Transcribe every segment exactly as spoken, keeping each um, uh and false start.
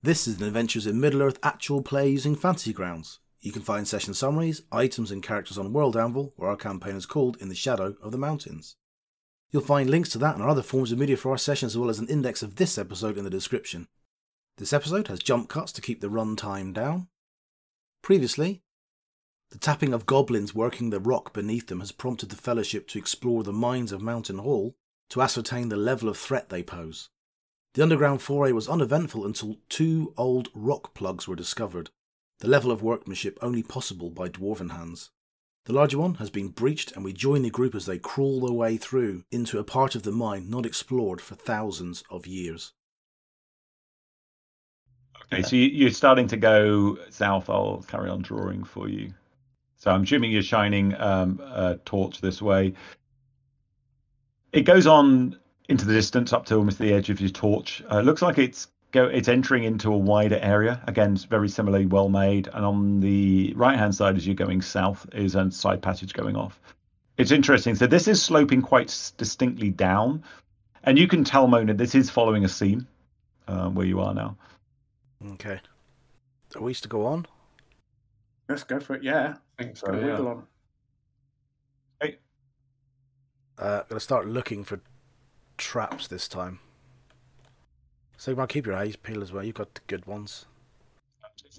This is an Adventures in Middle-earth actual play using Fantasy Grounds. You can find session summaries, items and characters on World Anvil, where our campaign is called In the Shadow of the Mountains. You'll find links to that and our other forms of media for our sessions, as well as an index of this episode in the description. This episode has jump cuts to keep the run time down. Previously, the tapping of goblins working the rock beneath them has prompted the Fellowship to explore the mines of Mountain Hall to ascertain the level of threat they pose. The underground foray was uneventful until two old rock plugs were discovered, the level of workmanship only possible by dwarven hands. The larger one has been breached, and we join the group as they crawl their way through into a part of the mine not explored for thousands of years. Okay, so you're starting to go south. I'll carry on drawing for you. So I'm assuming you're shining um, a torch this way. It goes on into the distance up to almost the edge of your torch. It uh, looks like it's go it's entering into a wider area. Again, it's very similarly well made. And on the right-hand side, as you're going south, is a side passage going off. It's interesting. So this is sloping quite distinctly down. And you can tell, Mona, this is following a seam uh, where you are now. Okay. Are we to go on? Let's go for it, yeah. I think so, yeah. On. Hey. Uh, gonna start looking for traps this time. Sigmar, so, keep your eyes peeled as well. You've got the good ones.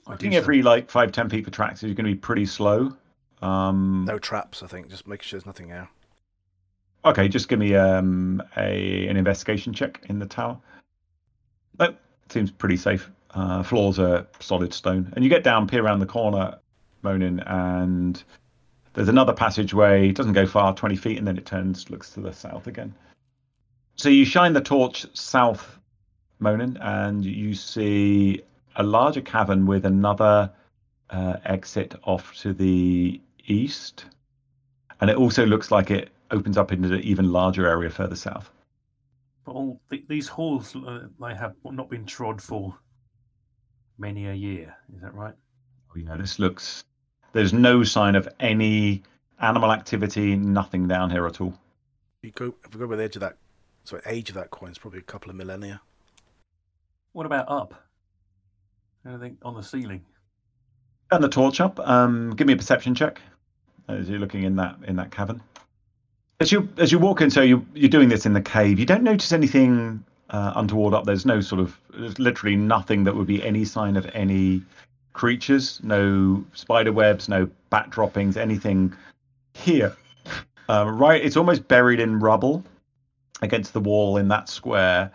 I think every like five, ten people tracks is going to be pretty slow. Um, no traps, I think. Just make sure there's nothing there. Okay, just give me um, a an investigation check in the tower. Nope. Seems pretty safe. Uh, floors are solid stone. And you get down, peer around the corner, Monin, and there's another passageway. It doesn't go far, twenty feet, and then it turns, looks to the south again. So you shine the torch south, Monin, and you see a larger cavern with another uh, exit off to the east. And it also looks like it opens up into an even larger area further south. All th- these halls, uh, they have not been trod for many a year. Is that right? Oh, yeah. This looks. There's no sign of any animal activity. Nothing down here at all. If you go, if we go by the edge of that, sorry, age of that coin, it's probably a couple of millennia. What about up? Anything on the ceiling? Turn the torch up. Um, give me a perception check as you're looking in that in that cavern. As you as you walk in, so you you're doing this in the cave. You don't notice anything uh, untoward up. There's no sort of there's literally nothing that would be any sign of any creatures. No spider webs, no bat droppings, anything here. Uh, right, it's almost buried in rubble. Against the wall in that square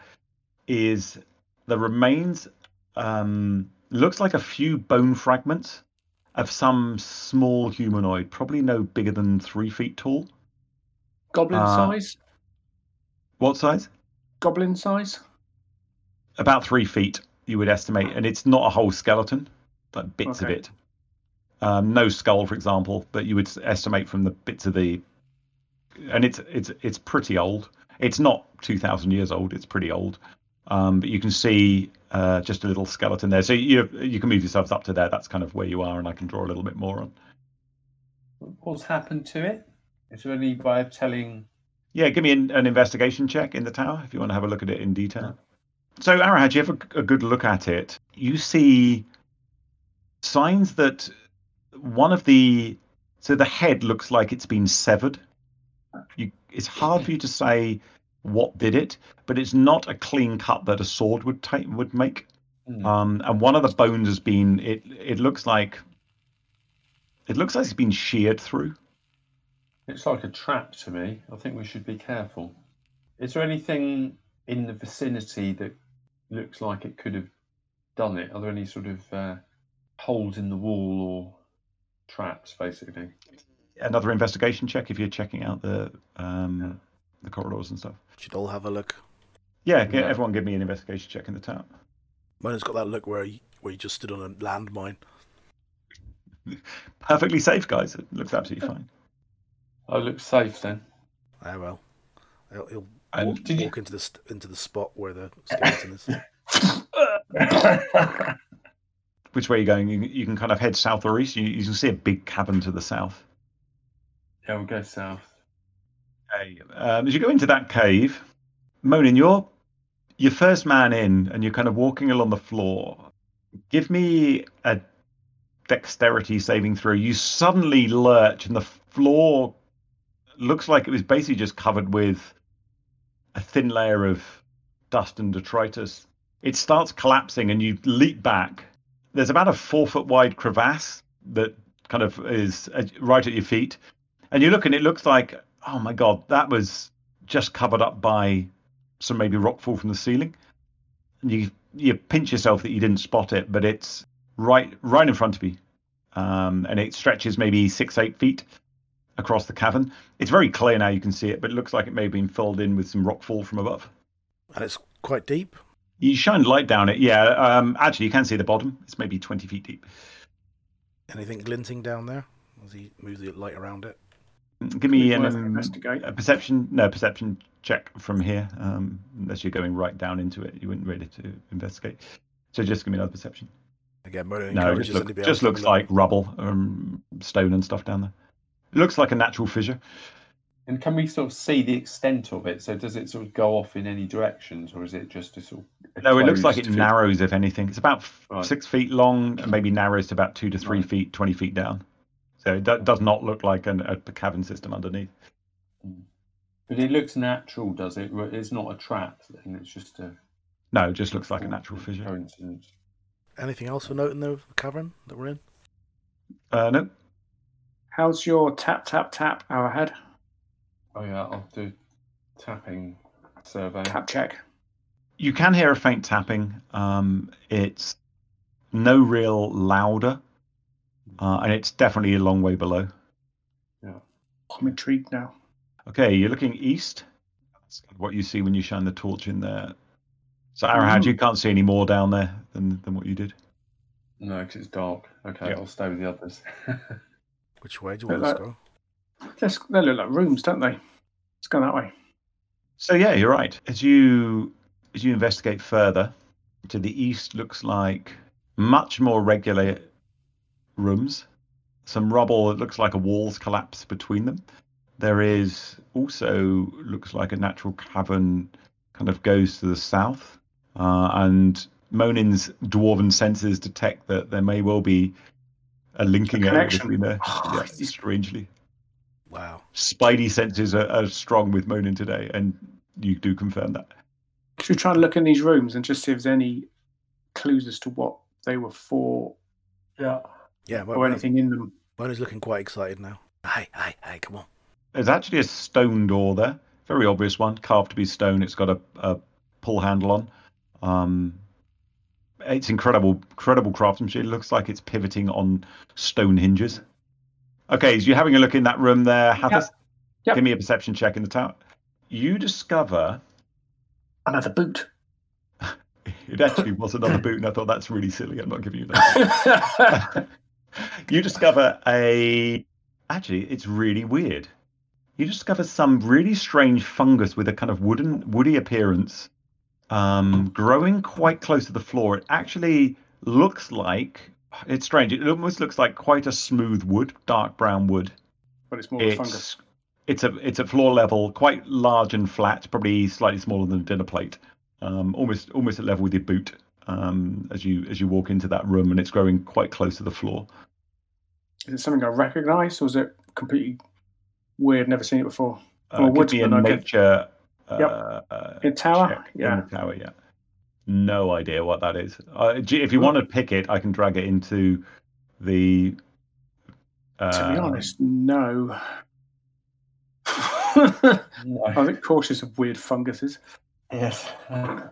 is the remains. Um, looks like a few bone fragments of some small humanoid, probably no bigger than three feet tall. Goblin uh, size? What size? Goblin size? About three feet, you would estimate. And it's not a whole skeleton, but bits okay. of it. Um, no skull, for example, but you would estimate from the bits of the... And it's it's it's pretty old. It's not two thousand years old. It's pretty old. Um, but you can see uh, just a little skeleton there. So you you can move yourselves up to there. That's kind of where you are, and I can draw a little bit more on. What's happened to it? Is there any way of telling? Yeah, give me an, an investigation check in the tower if you want to have a look at it in detail. So, Arahad, you have a, a good look at it. You see signs that one of the... So the head looks like it's been severed. You, it's hard for you to say what did it, but it's not a clean cut that a sword would take, would make. Mm. Um, and one of the bones has been... It, it looks like... It looks like it's been sheared through. It's like a trap to me. I think we should be careful. Is there anything in the vicinity that looks like it could have done it? Are there any sort of uh, holes in the wall or traps, basically? Another investigation check if you're checking out the um, yeah. the corridors and stuff. Should all have a look. Yeah, yeah. Everyone give me an investigation check in the town. Mine has got that look where you, where you just stood on a landmine. Perfectly safe, guys. It looks absolutely fine. I look safe then. Oh well, he'll, he'll and walk, you... walk into the into the spot where the skeleton is. Which way are you going? You, you can kind of head south or east. You, you can see a big cabin to the south. Yeah, we'll go south. Okay. Um, as you go into that cave, Monin, you're your first man in, and you're kind of walking along the floor, Give me a dexterity saving throw. You suddenly lurch, and the floor looks like it was basically just covered with a thin layer of dust and detritus. It starts collapsing, and you leap back. There's about a four-foot-wide crevasse that kind of is right at your feet. And you look, and it looks like, oh, my God, that was just covered up by some maybe rockfall from the ceiling. And you you pinch yourself that you didn't spot it, but it's right right in front of you. Um, and it stretches maybe six, eight feet across the cavern. It's very clear now, you can see it, but it looks like it may have been filled in with some rockfall from above. And it's quite deep. You shine light down it, yeah. Um, actually, you can see the bottom. It's maybe twenty feet deep. Anything glinting down there as he moves the light around it? Give me an, um, a perception, no, perception check from here. Um, unless you're going right down into it, you wouldn't really to investigate. So just give me another perception. Again, no, it just, look, just looks like rubble, um, stone and stuff down there. It looks like a natural fissure. And can we sort of see the extent of it? So does it sort of go off in any directions, or is it just a sort of... No, it looks like it narrows, if anything. It's about right. six feet long and maybe narrows to about two to three right. feet, twenty feet down. So it do- does not look like an, a cavern system underneath. But it looks natural, does it? It's not a trap thing, it's just a... No, it just looks like a natural fissure. Coincidence. Anything else to note in the cavern that we're in? Uh, no. How's your tap, tap, tap arrowhead? Oh yeah, I'll do tapping survey. Tap check. You can hear a faint tapping. Um, it's no real louder, uh, and it's definitely a long way below. Yeah, I'm intrigued now. Okay, you're looking east. That's what you see when you shine the torch in there. So Arrowhead, mm-hmm. you can't see any more down there than than what you did. No, because it's dark. Okay, yeah. I'll stay with the others. Which way do you want us to go? Just, they look like rooms, don't they? Let's go that way. So yeah, you're right. As you as you investigate further, to the east looks like much more regular rooms. Some rubble that looks like a wall's collapse between them. There is also looks like a natural cavern kind of goes to the south. Uh, and Monin's dwarven senses detect that there may well be a linking area between there. Oh, yeah, strangely. Wow. Spidey senses are, are strong with Monin today, and you do confirm that. Should we try and look in these rooms and just see if there's any clues as to what they were for? Yeah. Yeah. Well, or anything in them? Monin's looking quite excited now. Hey, hey, hey, come on. There's actually a stone door there. Very obvious one, carved to be stone. It's got a, a pull handle on. Um, it's incredible, incredible craftsmanship. It looks like it's pivoting on stone hinges. Okay, so you're having a look in that room there. Have yep. A, yep. Give me a perception check in the tower. You discover... Another boot. It actually was another boot, and I thought, that's really silly. I'm not giving you that. You discover a... Actually, it's really weird. You discover some really strange fungus with a kind of wooden, woody appearance, um, growing quite close to the floor. It actually looks like... It's strange. It almost looks like quite a smooth wood, dark brown wood. But it's more it's, of a fungus. It's a it's at floor level, quite large and flat, probably slightly smaller than a dinner plate. Um, almost almost at level with your boot. Um, as you as you walk into that room, and it's growing quite close to the floor. Is it something I recognise, or is it completely weird? Never seen it before. Uh, well, it could be a nature. Get... Uh, yep. In tower. Check. Yeah. In the tower. Yeah. No idea what that is. Uh, if you want to pick it, I can drag it into the... Uh... To be honest, no. no. I think cautious of weird funguses. Yes. Uh,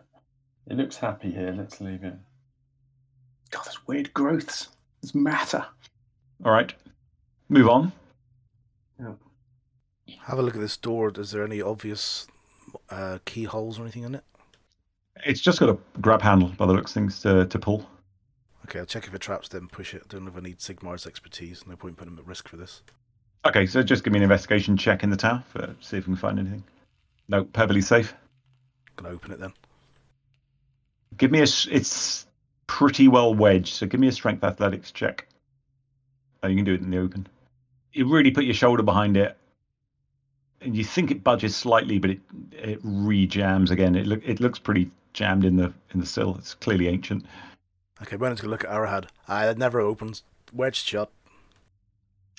it looks happy here. Let's leave it. God, there's weird growths. There's matter. All right. Move on. Yeah. Have a look at this door. Is there any obvious uh, keyholes or anything in it? It's just got a grab handle, by the looks of things, to, to pull. Okay, I'll check if it traps, then push it. I don't know if I need Sigmar's expertise. No point putting him at risk for this. Okay, so just give me an investigation check in the tower, for see if we can find anything. No, perfectly safe. I'm going to open it then. Give me a... It's pretty well wedged, so give me a strength athletics check. Oh, you can do it in the open. You really put your shoulder behind it. And you think it budges slightly, but it it re-jams again. It, look, it looks pretty... jammed in the in the sill. It's clearly ancient. Okay, Brennan's going to look at Arrowhead. Ah, it never opens. Wedge shut.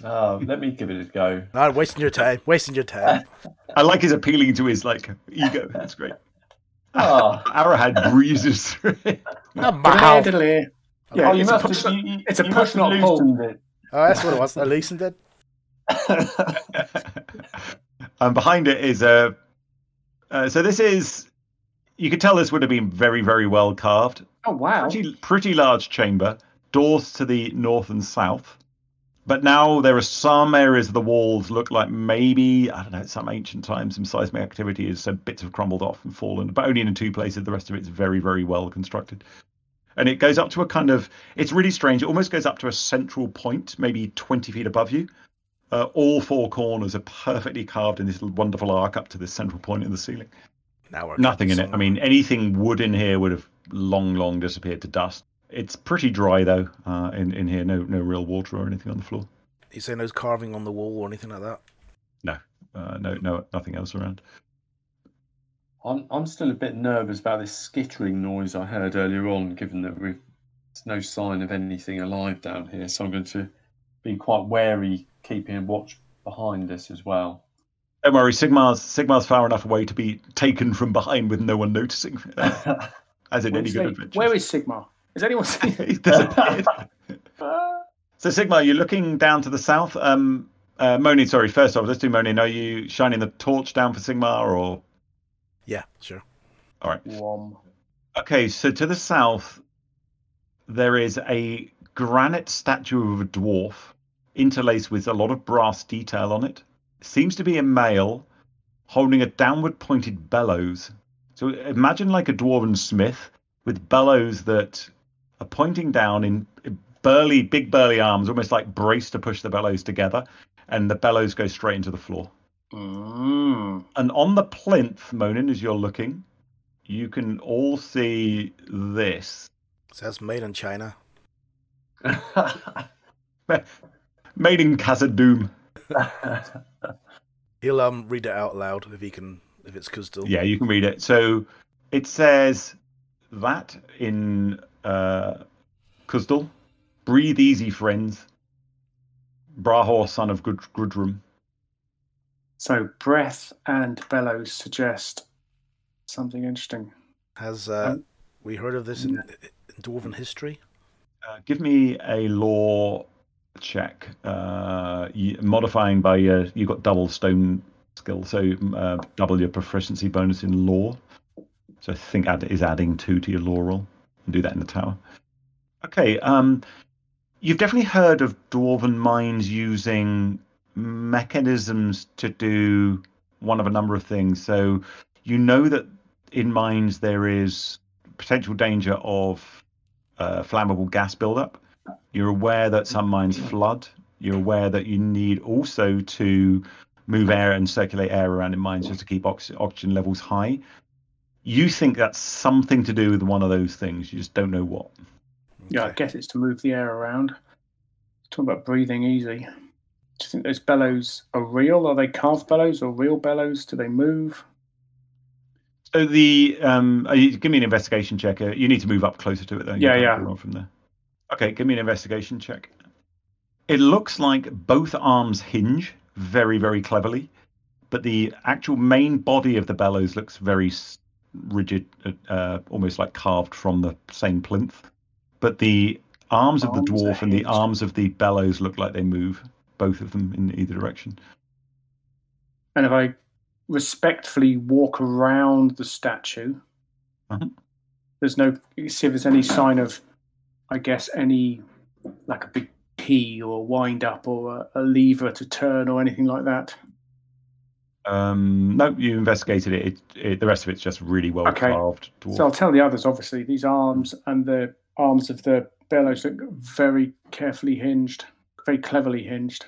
Oh, let me give it a go. No, wasting your time. Wasting your time. I like his appealing to his, like, ego. That's great. Oh. Arrowhead breezes through it. Yeah, oh, you must push, have, you, you, it's a push, not pull. Oh, that's what it was. Elise did. And behind it is a... Uh, so this is... You could tell this would have been very, very well carved. Oh, wow. Pretty, pretty large chamber. Doors to the north and south. But now there are some areas of the walls look like maybe, I don't know, some ancient times, some seismic activity is, so bits have crumbled off and fallen, but only in two places. The rest of it's very, very well constructed. And it goes up to a kind of, it's really strange. It almost goes up to a central point, maybe twenty feet above you. Uh, all four corners are perfectly carved in this wonderful arc up to this central point in the ceiling. Now we're Nothing in it. I mean, anything wood in here would have long, long disappeared to dust. It's pretty dry, though, uh, in, in here. No no real water or anything on the floor. Are you saying there's carving on the wall or anything like that? No. Uh, no, no, nothing else around. I'm I'm still a bit nervous about this skittering noise I heard earlier on, given that we've, there's no sign of anything alive down here. So I'm going to be quite wary, keeping a watch behind us as well. Don't worry, Sigmar's, Sigmar's far enough away to be taken from behind with no one noticing. As in any good adventure. Where is Sigmar? Has anyone seen it? He disappeared. So, Sigmar, you're looking down to the south. Um, uh, Moni, sorry, first off, let's do Moni. Are you shining the torch down for Sigmar or...? Yeah, sure. All right. Wom. Okay, so to the south, there is a granite statue of a dwarf interlaced with a lot of brass detail on it. Seems to be a male holding a downward-pointed bellows. So imagine like a dwarven smith with bellows that... pointing down in burly, big burly arms, almost like braced to push the bellows together, and the bellows go straight into the floor. Mm. And on the plinth, Monin, as you're looking, you can all see this. So that's made in China. Made in Khazad-dûm. He'll um read it out loud if he can, if it's Khuzdul. Yeah, you can read it. So it says that in... Uh, Khuzdul, breathe easy, friends. Brahor, son of Grudrum. So breath and bellows suggest something interesting. Has uh, um, we heard of this in, in dwarven history? Uh, give me a lore check. Uh, you, modifying by uh, you got double stone skill, so uh, double your proficiency bonus in lore. So I think add is adding two to your lore roll. Do that in the tower. Okay, um, you've definitely heard of dwarven mines using mechanisms to do one of a number of things. So you know that in mines there is potential danger of uh, flammable gas buildup. You're aware that some mines flood. You're aware that you need also to move air and circulate air around in mines just to keep ox- oxygen levels high. You think that's something to do with one of those things. You just don't know what. Yeah, I guess it's to move the air around. Talk about breathing easy. Do you think those bellows are real? Are they carved bellows or real bellows? Do they move? So the um, give me an investigation check. You need to move up closer to it, though. Yeah, yeah. From there. Okay, give me an investigation check. It looks like both arms hinge very, very cleverly, but the actual main body of the bellows looks very rigid, uh, almost like carved from the same plinth, but the arms, arms of the dwarf and the arms of the bellows look like they move, both of them in either direction. And if I respectfully walk around the statue, uh-huh. there's no, see if there's any sign of, I guess, any, like a big key or wind up or a, a lever to turn or anything like that. Um, no, you investigated it. It, it. The rest of it's just really well okay. carved. Dwarf. So I'll tell the others, obviously, these arms and the arms of the bellows look very carefully hinged, very cleverly hinged.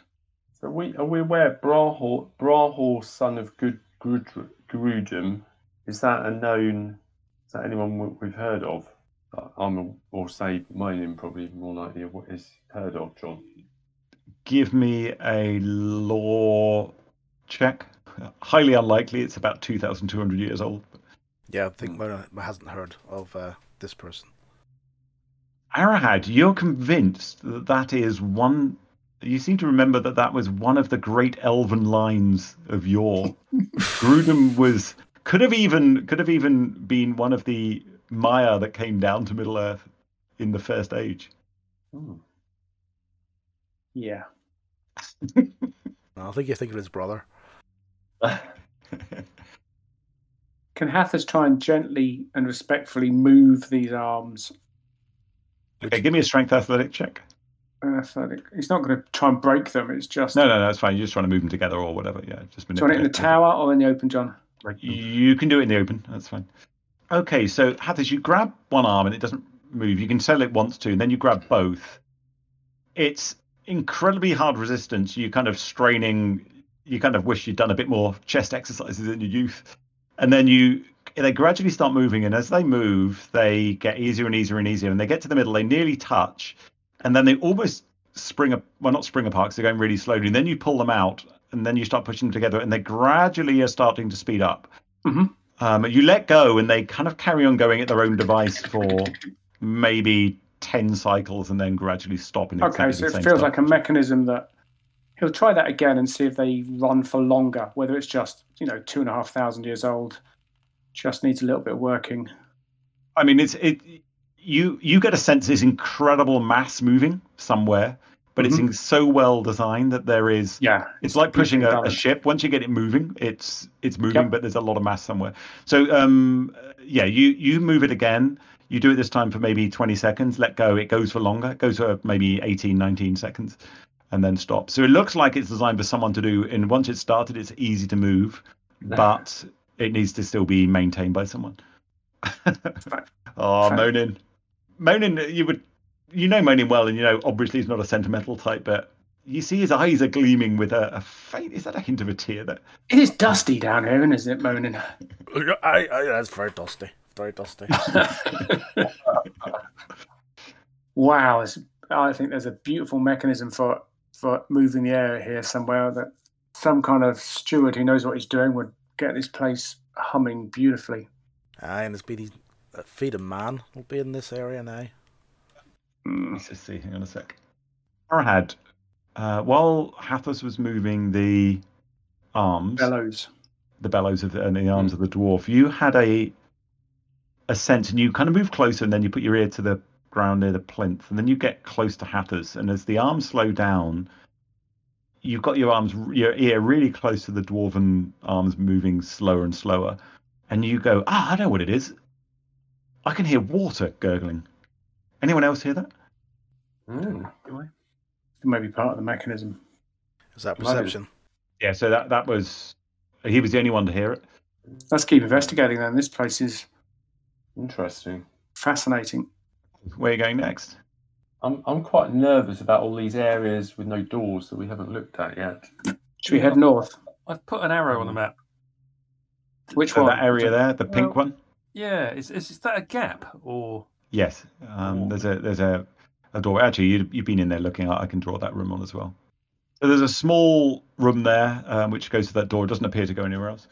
So we, are we aware Brahor, Brahor son of Grudrum, Grud, Grud, is that a known, is that anyone we've heard of? I'm, a, or say, my name probably more likely of what is heard of, John. Give me a lore check. Highly unlikely. It's about two thousand two hundred years old. Yeah, I think Mona hasn't heard of uh, this person. Arahad, you're convinced that that is one... You seem to remember that that was one of the great elven lines of yore. Grudrum was... Could have even could have even been one of the Maiar that came down to Middle-earth in the First Age. Ooh. Yeah. No, I think you're thinking of his brother. Can Hathas try and gently and respectfully move these arms? Okay, give me a strength athletic check. Athletic. He's not going to try and break them. It's just... No, no, no, it's fine. You're just trying to move them together or whatever. Yeah, just manipulate. Do you want it in the tower or in the open, John? You can do it in the open. That's fine. Okay, so Hathas, you grab one arm and it doesn't move. You can sell it once to, and then you grab both. It's incredibly hard resistance. You're kind of straining. You kind of wish you'd done a bit more chest exercises in your youth. And then you they gradually start moving, and as they move, they get easier and easier and easier. And they get to the middle, they nearly touch, and then they almost spring up. Well, not spring apart because they're going really slowly. And then you pull them out, and then you start pushing them together, and they gradually are starting to speed up. Mm-hmm. Um, you let go, and they kind of carry on going at their own device for maybe ten cycles, and then gradually stop. And okay, so it feels start. like a mechanism that... He'll try that again and see if they run for longer, whether it's just, you know, two and a half thousand years old, just needs a little bit of working. I mean, it's it. You you get a sense there's incredible mass moving somewhere, but mm-hmm. it's so well designed that there is... Yeah. It's, it's like pushing a, a ship. Once you get it moving, it's it's moving, yep. but there's a lot of mass somewhere. So, um, yeah, you, you move it again. You do it this time for maybe twenty seconds. Let go. It goes for longer. It goes for maybe eighteen, nineteen seconds. And then stop. So it looks like it's designed for someone to do, and once it's started, it's easy to move, no. but it needs to still be maintained by someone. Oh, Monin. Monin, you would, you know Monin well, and you know, obviously he's not a sentimental type, but you see his eyes are gleaming with a, a faint, is that a hint of a tear there? It is dusty down here, isn't it, Monin? I, I, that's very dusty. Very dusty. Wow, it's, I think there's a beautiful mechanism for for moving the air here somewhere, that some kind of steward who knows what he's doing would get this place humming beautifully. Aye, and there's been these uh, feet of man will be in this area now. Mm. Let's just see, hang on a sec. Arahad, uh, while Hathas was moving the arms... Bellows. The bellows of the, and the arms mm. of the dwarf, you had a a sense, and you kind of move closer, and then you put your ear to the ground near the plinth, and then you get close to Hathas, and as the arms slow down, you've got your arms, your ear really close to the dwarven arms moving slower and slower, and you go, ah, I know what it is. I can hear water gurgling. Anyone else hear that? Mm. It may be part of the mechanism. Is that perception? Yeah, so that, that was, he was the only one to hear it. Let's keep investigating then. This place is interesting. Fascinating. Where are you going next? I'm I'm quite nervous about all these areas with no doors that we haven't looked at yet. Should we head north? I've put an arrow on the map. Which so one? That area there, the pink well, one? Yeah, is, is is that a gap or? Yes, um, there's a there's a, a door. Actually, you you've been in there looking. I can draw that room on as well. So there's a small room there um, which goes to that door. It doesn't appear to go anywhere else.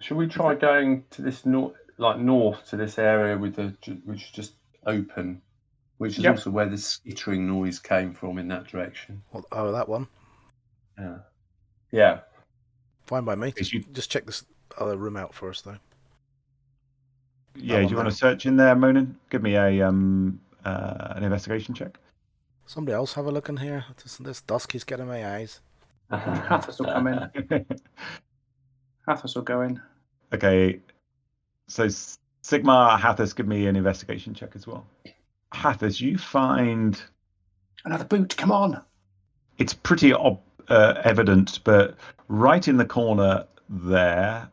Should we try going to this north, like north to this area with the which just open, which is yep. also where the skittering noise came from in that direction. Well, oh, that one. Yeah. Yeah. Fine by me. You... Just check this other room out for us, though. Yeah. That do you there. want to search in there, Monin? Give me a um uh, an investigation check. Somebody else have a look in here. This, this dusk is getting my eyes. Hathas will come in. Hathas will go in. Okay. So. Sigma, Hathas, give me an investigation check as well. Hathas, you find... Another boot, come on! It's pretty ob- uh, evident, but right in the corner there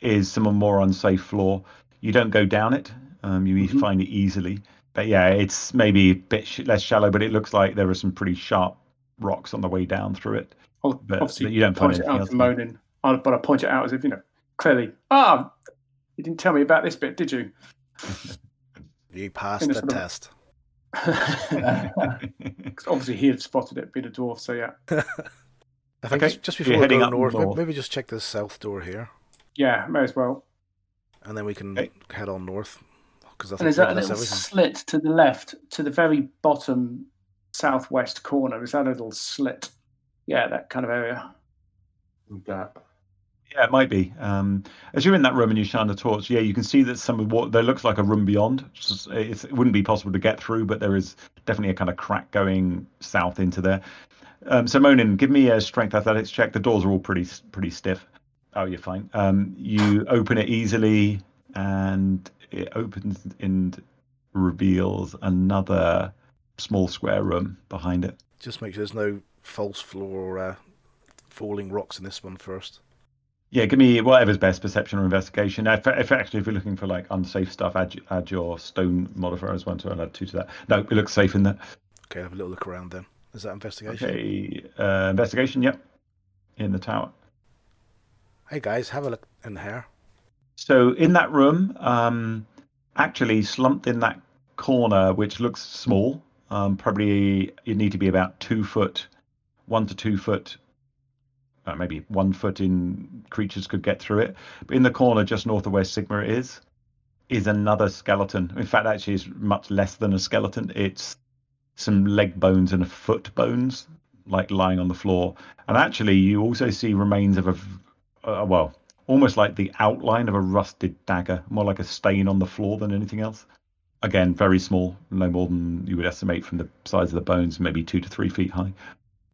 is some more unsafe floor. You don't go down it. Um, you mm-hmm. find it easily. But yeah, it's maybe a bit sh- less shallow, but it looks like there are some pretty sharp rocks on the way down through it. Well, but, obviously, but you don't point find it out to Monin, but I point it out as if, you know, clearly, ah... Oh! You didn't tell me about this bit, did you? You passed the test. Because obviously he had spotted it, being a dwarf, so yeah. I think okay. just before we go north, north, maybe just check this south door here. Yeah, may as well. And then we can okay. head on north. because I think and there's that little slit to the left, to the very bottom southwest corner. Is that a little slit? Yeah, that kind of area. That. Yeah, it might be. Um, as you're in that room and you shine the torch, yeah, you can see that some of what there looks like a room beyond. It's just, it's, it wouldn't be possible to get through, but there is definitely a kind of crack going south into there. Um, so Monin, give me a strength athletics check. The doors are all pretty pretty stiff. Oh, you're fine. Um, you open it easily, and it opens and reveals another small square room behind it. Just make sure there's no false floor or uh, falling rocks in this one first. Yeah, give me whatever's best, perception or investigation. If, if actually, if you're looking for like unsafe stuff, add, add your stone modifier as one to and add two to that. No, it looks safe in there. Okay, have a little look around then. Is that investigation? Okay, uh, investigation, yep. In the tower. Hey guys, have a look in here. So in that room, um, actually slumped in that corner, which looks small, um, probably you need to be about two foot, one to two foot, uh, maybe one foot in creatures could get through it. But in the corner, just north of where Sigma is, is another skeleton. In fact, actually it's much less than a skeleton. It's some leg bones and a foot bones, like lying on the floor. And actually you also see remains of a, uh, well, almost like the outline of a rusted dagger, more like a stain on the floor than anything else. Again, very small, no more than you would estimate from the size of the bones, maybe two to three feet high.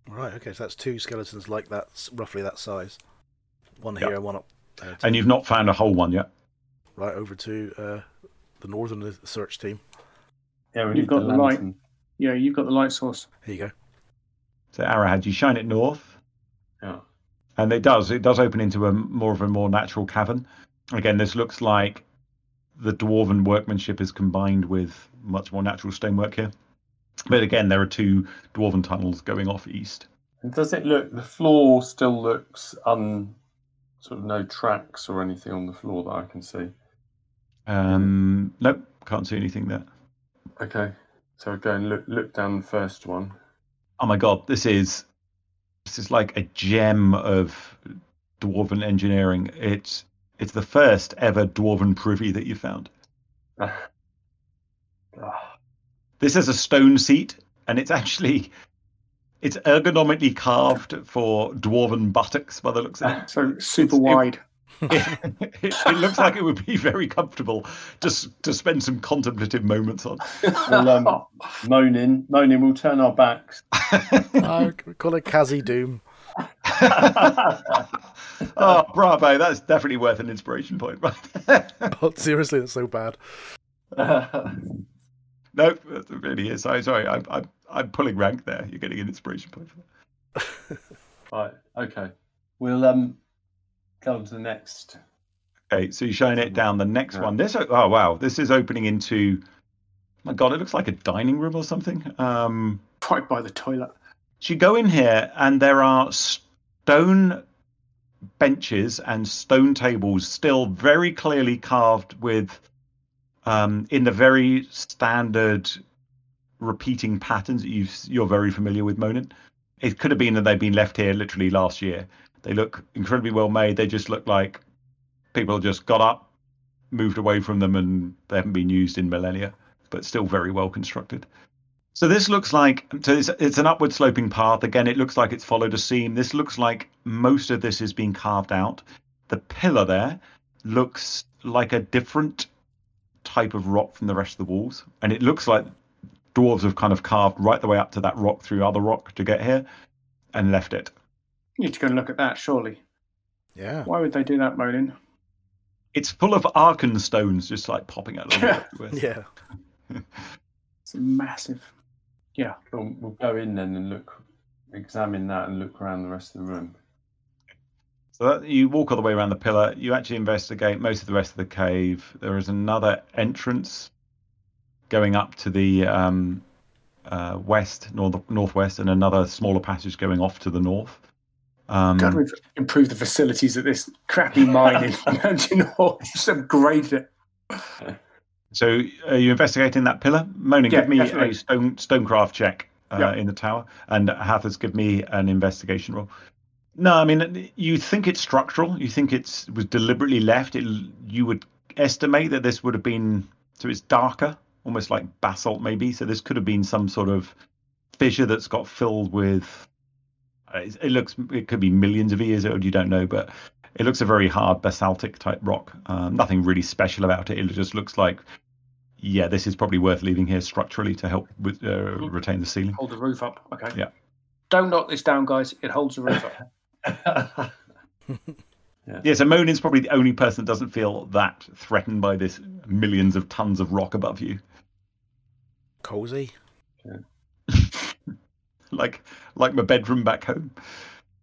Right, okay, so that's two skeletons like that, roughly that size. One here, yep. One up there. And you've not found a whole one yet? Right, over to uh, the northern search team. Yeah, we've got the light. Yeah, you've got the light source. Here you go. So Arrowhead, you shine it north. Yeah. And it does, it does open into a more of a more natural cavern. Again, this looks like the dwarven workmanship is combined with much more natural stonework here. But again, there are two dwarven tunnels going off east. And does it look, the floor still looks un, sort of no tracks or anything on the floor that I can see? Um, nope, can't see anything there. Okay, so I'll go and look, look down the first one. Oh my God, this is, this is like a gem of dwarven engineering. It's, It's the first ever dwarven privy that you found. This is a stone seat, and it's actually it's ergonomically carved for dwarven buttocks by the looks of it. So super it's, wide. It, it, it, it looks like it would be very comfortable just to spend some contemplative moments on. Well, um, Moaning, Moaning, we'll turn our backs. I call it Khazad-dûm. Oh, bravo, that's definitely worth an inspiration point, right? Oh, seriously, that's so bad. Uh, no, it really is. I, sorry, I'm, I'm, I'm pulling rank there. You're getting an inspiration point for that. Right, okay. We'll um, go on to the next. Okay, so you shine it down the next yeah. one. This, oh, wow, this is opening into, my God, it looks like a dining room or something. Um, right by the toilet. So you go in here, and there are stone benches and stone tables still very clearly carved with, um, in the very standard repeating patterns that you've, you're very familiar with, Monin. It could have been that they've been left here literally last year. They look incredibly well made. They just look like people just got up, moved away from them, and they haven't been used in millennia, but still very well constructed. So this looks like, so it's, it's an upward sloping path. Again, it looks like it's followed a seam. This looks like most of this is being carved out. The pillar there looks like a different type of rock from the rest of the walls. And it looks like dwarves have kind of carved right the way up to that rock through other rock to get here and left it. You need to go and look at that, surely. Yeah. Why would they do that, Monin? It's full of Arkan stones just like popping out. Yeah. It's massive. Yeah, we'll, we'll go in then and look, examine that and look around the rest of the room. So that, you walk all the way around the pillar. You actually investigate most of the rest of the cave. There is another entrance going up to the um, uh, west, north, northwest, and another smaller passage going off to the north. Um, God, we've improved the facilities at this crappy mine in Mountain Hall. Just upgraded it. So are you investigating that pillar? Moaning, yeah, give me definitely. a stone stonecraft check uh, yeah. in the tower, and Hathas, give me an investigation roll. No, I mean, you think it's structural. You think it's was deliberately left. It, you would estimate that this would have been so it's darker, almost like basalt maybe. So this could have been some sort of fissure that's got filled with, it looks, it could be millions of years old, you don't know, but it looks a very hard basaltic type rock. Um, nothing really special about it. It just looks like, yeah, this is probably worth leaving here structurally to help with, uh, retain the ceiling. Hold the roof up. Okay. Yeah. Don't knock this down, guys. It holds the roof up. Yeah. Yeah, so Monin's probably the only person that doesn't feel that threatened by this millions of tons of rock above you. Cozy. Yeah. like like my bedroom back home.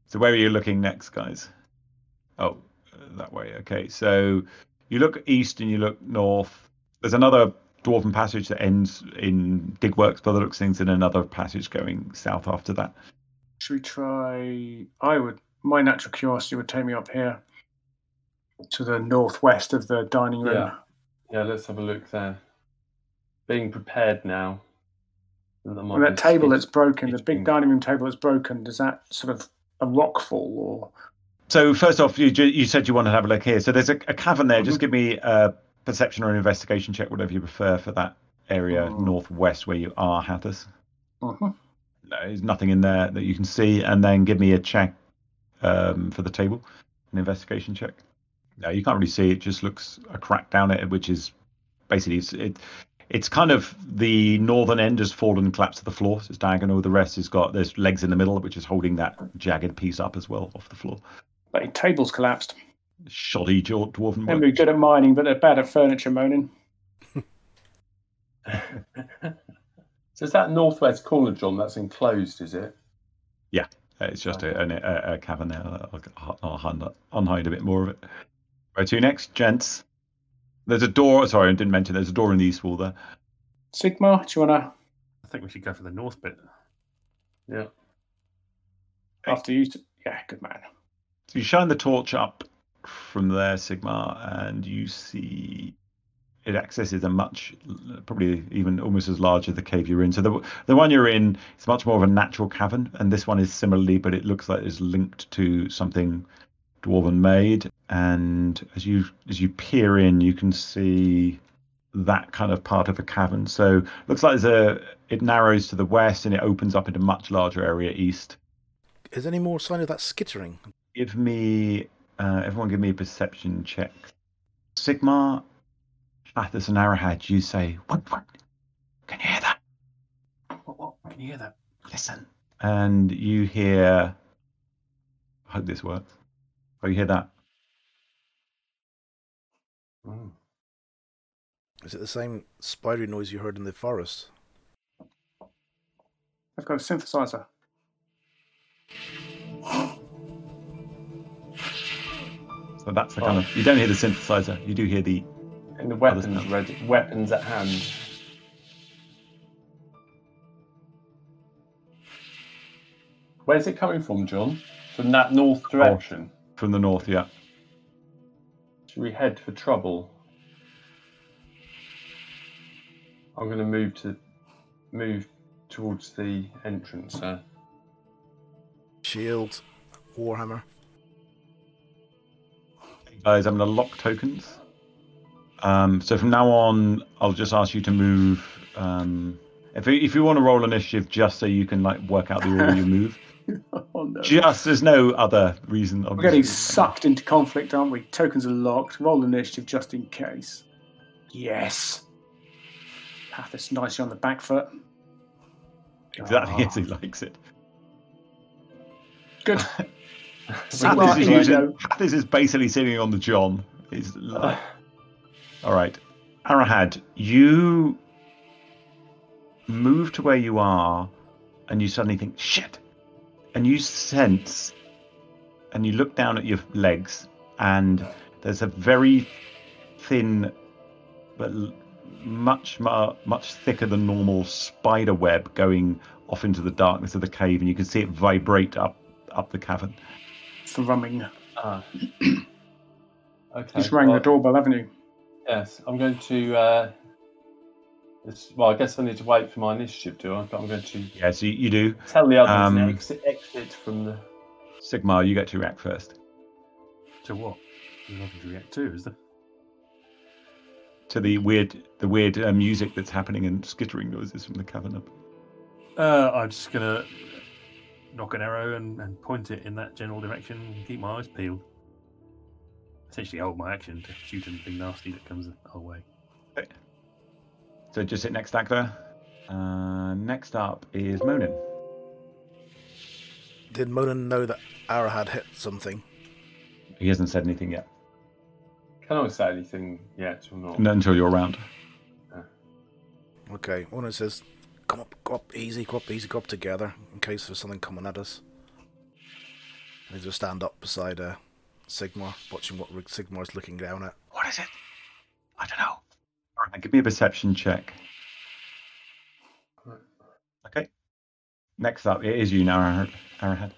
So where are you looking next, guys? Oh, that way. Okay, so you look east and you look north. There's another dwarven passage that ends in Digworks, by the looks of things, and another passage going south after that. Should we try... I would... My natural curiosity would take me up here to the northwest of the dining room. Yeah, yeah, let's have a look there. Being prepared now. Well, that table that's broken, the big dining room table that's broken, does that sort of a rock fall or... So first off, you you said you wanted to have a look here. So there's a, a cavern there. Mm-hmm. Just give me a perception or an investigation check, whatever you prefer, for that area oh. northwest where you are, Hathus. Mm-hmm. No, there's nothing in there that you can see. And then give me a check um, for the table, an investigation check. No, you can't really see. It just looks a crack down it, which is basically... It's, it, it's kind of the northern end has fallen and collapsed to the floor. So it's diagonal. The rest has got... There's legs in the middle, which is holding that jagged piece up as well off the floor. The table's collapsed. Shoddy dwarven. They're good at mining, but they're bad at furniture moaning. So is that northwest corner, John? That's enclosed, is it? Yeah, it's just okay. a, a, a cavern there. I'll, I'll unhide a bit more of it. Where to next, gents? There's a door. Sorry, I didn't mention. There's a door in the east wall there. Sigma, do you want to? I think we should go for the north bit. Yeah. After you, yeah, good man. So you shine the torch up from there, Sigmar, and you see it accesses a much, probably even almost as large as the cave you're in. So the the one you're in is much more of a natural cavern, and this one is similarly, but it looks like it's linked to something dwarven made. And as you as you peer in, you can see that kind of part of a cavern. So it looks like there's a it narrows to the west and it opens up into a much larger area east. Is there any more sign of that skittering? Give me, uh, everyone give me a perception check. Sigmar, Athos and Arahad, you say, what, what? Can you hear that? What, what? Can you hear that? Listen. And you hear, I hope this works. Oh, you hear that? Mm. Is it the same spidery noise you heard in the forest? I've got a synthesizer. So that's the kind oh. of... You don't hear the synthesizer. You do hear the... And the weapons, ready, weapons at hand. Where's it coming from, John? From that north direction? Oh, from the north, yeah. Should we head for trouble? I'm going to move to... Move towards the entrance there. Shield. Warhammer. Guys, I'm going to lock tokens. Um, so from now on, I'll just ask you to move. Um, if if you want to roll initiative, just so you can like work out the order you move. Oh, no. Just there's no other reason. Obviously. We're getting sucked into conflict, aren't we? Tokens are locked. Roll initiative just in case. Yes. Hathus nicely on the back foot. Exactly oh. as he likes it. Good. Hathus is, using, Hathus is basically sitting on the John. It's like... All right. Arahad, you move to where you are and you suddenly think, shit. And you sense and you look down at your legs and there's a very thin but much, much thicker than normal spider web going off into the darkness of the cave and you can see it vibrate up, up the cavern. Thrumming. Ah. Okay. Just rang well, the doorbell, haven't you? Yes, I'm going to. Uh, well, I guess I need to wait for my initiative, do I? But I'm going to. Yeah, so you do. Tell the others um, to exit, exit from the. Sigmar, you get to react first. To what? There's nothing to react to, is there? to the weird the weird uh, music that's happening and skittering noises from the cavern up. Uh, I'm just gonna knock an arrow and, and point it in that general direction and keep my eyes peeled. Essentially hold my action to shoot anything nasty that comes our way. Okay. So just hit next actor. Uh, next up is Monin. Did Monin know that Ara had hit something? He hasn't said anything yet. Can I say anything yet or not? Not until you're around. Yeah. Okay, one it says, come up, go up, easy, go up, easy, go up together, in case there's something coming at us. And they just stand up beside uh, Sigmar, watching what Sigmar's looking down at. What is it? I don't know. All right, give me a perception check. Okay. Next up, it is you now, Arrowhead.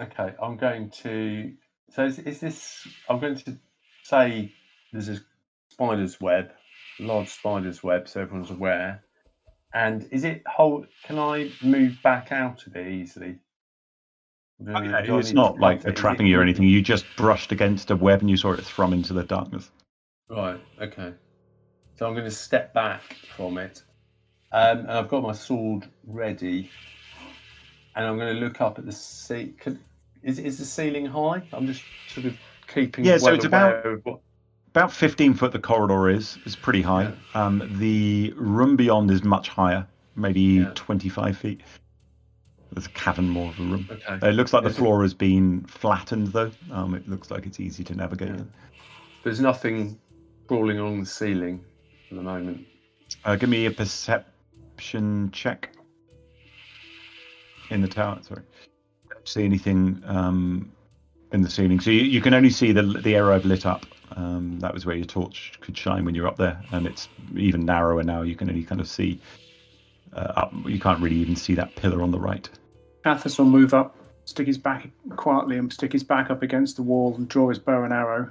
Okay, I'm going to... So is, is this... I'm going to say there's a spider's web, large spider's web, so everyone's aware. And is it whole... Can I move back out of it easily? Do, okay, do it's not like attracting you or anything. You just brushed against a web and you saw it thrum into the darkness. Right, okay. So I'm going to step back from it. Um, and I've got my sword ready. And I'm going to look up at the sea. Could, is is the ceiling high? I'm just sort of keeping. Yeah, so it's about what... about fifteen foot. The corridor is is pretty high. Yeah. Um, the room beyond is much higher, maybe yeah. twenty-five feet. There's a cavern more of a room. Okay. It looks like there's... the floor has been flattened, though. Um, it looks like it's easy to navigate. Yeah. There's nothing crawling along the ceiling at the moment. Uh, give me a perception check. In the tower, sorry. Don't see anything um, in the ceiling. So you, you can only see the the arrow I've lit up. Um, that was where your torch could shine when you're up there, and it's even narrower now. You can only kind of see uh, up. You can't really even see that pillar on the right. Athos will move up, stick his back quietly, and stick his back up against the wall, and draw his bow and arrow,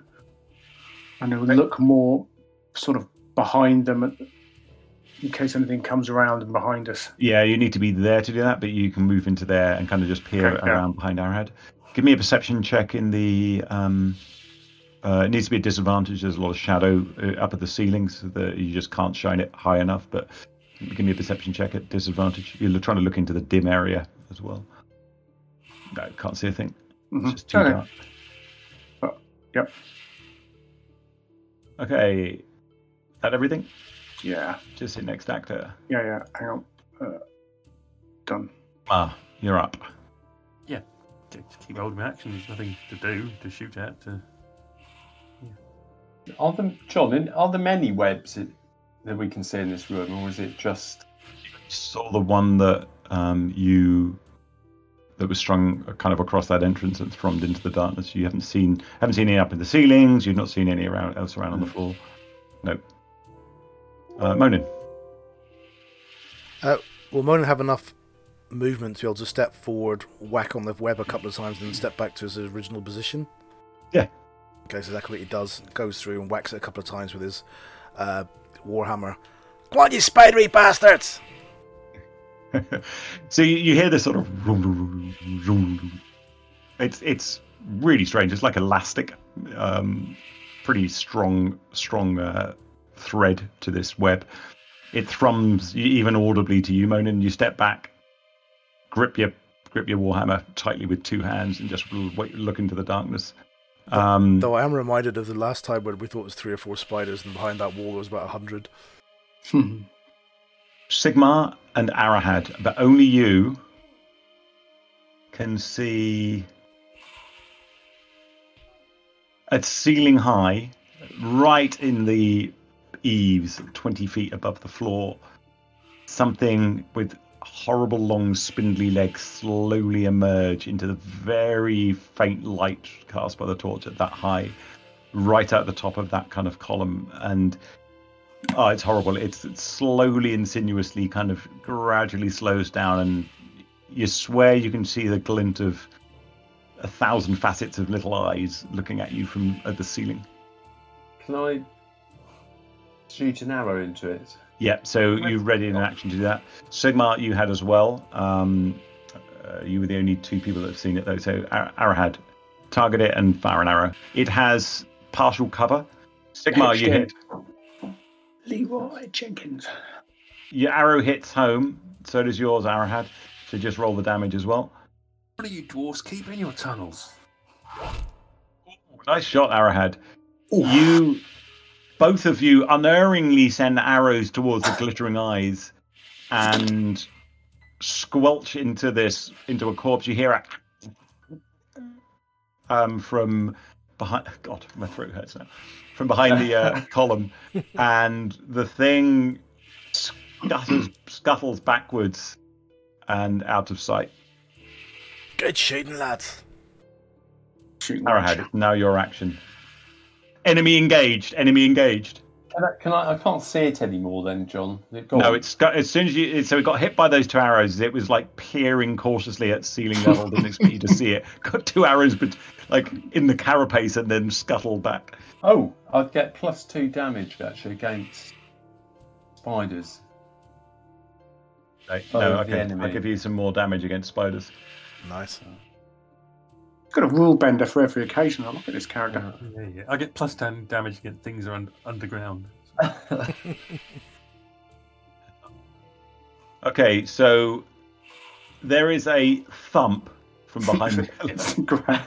and it will look more sort of behind them. At, in case anything comes around and behind us. Yeah, you need to be there to do that, but you can move into there and kind of just peer okay, around yeah. behind Arrowhead. Give me a perception check in the... Um, uh, it needs to be a disadvantage. There's a lot of shadow up at the ceiling, so that you just can't shine it high enough, but give me a perception check at disadvantage. You're trying to look into the dim area as well. No, can't see a thing. Mm-hmm. It's just too okay. dark. Oh, yep. Okay. Is that everything? Yeah. Just hit next actor. Yeah, yeah. Hang on. Uh, done. Ah, you're up. Yeah. Just keep holding my action. There's nothing to do, to shoot at. To... Yeah. Are there, John, are there many webs that we can see in this room, or is it just... You saw the one that um, you... that was strung kind of across that entrance and thrummed into the darkness. You haven't seen haven't seen any up in the ceilings. You've not seen any around else around on the floor. Nope. Uh, Monin. Uh, will Monin have enough movement to be able to step forward, whack on the web a couple of times, and then step back to his original position? Yeah. Okay, so that's what he does. Goes through and whacks it a couple of times with his uh, warhammer. Come on, you spidery bastards! So you, you hear this sort of... It's, it's really strange. It's like elastic. Um, pretty strong, strong... Uh, thread to this web. It thrums even audibly to you, Monin. You step back, grip your grip your warhammer tightly with two hands, and just wait, look into the darkness. Um, Though I am reminded of the last time where we thought it was three or four spiders, and behind that wall there was about a hundred. Hmm. Sigmar and Arahad, but only you can see at ceiling high, right in the eaves, twenty feet above the floor, something with horrible long spindly legs slowly emerge into the very faint light cast by the torch at that high, right at the top of that kind of column. And oh, it's horrible. It's, it slowly and sinuously kind of gradually slows down, and you swear you can see the glint of a thousand facets of little eyes looking at you from at the ceiling. Can I shoot an arrow into it? Yeah, so you ready in an action to do that. Sigmar, you had as well. Um, uh, you were the only two people that have seen it, though. So Ar- Arrowhead, target it and fire an arrow. It has partial cover. Sigmar, you hit. Leroy Jenkins. Your arrow hits home. So does yours, Arrowhead. So just roll the damage as well. What are you dwarves? Keep in your tunnels. Ooh, nice shot, Arrowhead. Ooh. You, both of you, unerringly send arrows towards the glittering eyes and squelch into this, into a corpse. You hear it um, from behind. God, my throat hurts now. From behind the uh, column, and the thing scuttles, scuttles backwards and out of sight. Good shooting, lads. Shooting. Arrowhead, now your action. Enemy engaged. Enemy engaged. Can I? Can I, I can't see it anymore. Then, John. It got no, it's got, as soon as you. So it got hit by those two arrows. It was like peering cautiously at ceiling level. Didn't expect you to see it. Got two arrows, but like in the carapace, and then scuttled back. Oh, I'd get plus two damage actually against spiders. Right. No, okay. I'll give you some more damage against spiders. Nice. Got a rule bender for every occasion. I look at this character. Yeah, yeah, yeah. I get plus ten damage against things that are un- underground. Okay, so there is a thump from behind the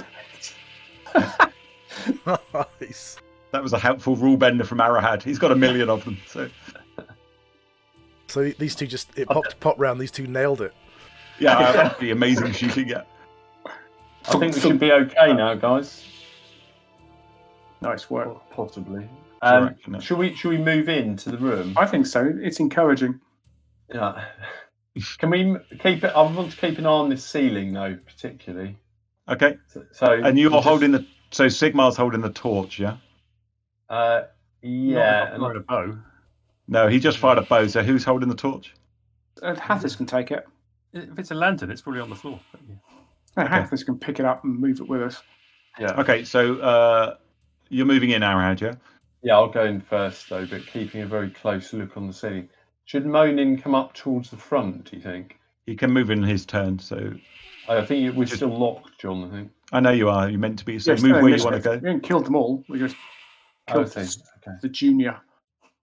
pillar. Nice. That was a helpful rule bender from Arrowhead. He's got a million of them. So, so these two just it popped pop round. These two nailed it. Yeah, uh, that'd be amazing shooting. Yeah. I think we should be okay now, guys. Nice work. Possibly. Um, sure, should we should we move into the room? I think so. It's encouraging. Yeah. Can we keep it? I want to keep an eye on this ceiling, though, particularly. Okay. So, so and you are just holding the. So Sigmar's holding the torch, yeah. Uh, yeah. Not fired a bow. No, he just fired a bow. So who's holding the torch? Uh, Hathis can take it. If it's a lantern, it's probably on the floor. Okay. Hathis can pick it up and move it with us. Yeah. Okay, so uh, you're moving in, Arrowhead, yeah? Yeah, I'll go in first, though, but keeping a very close look on the ceiling. Should Monin come up towards the front, do you think? He can move in his turn, so... I think we're Should... still locked, John, I think. I know you are. You're meant to be, so yes, move no, where you want to go. We haven't killed them all. We just killed okay. the junior.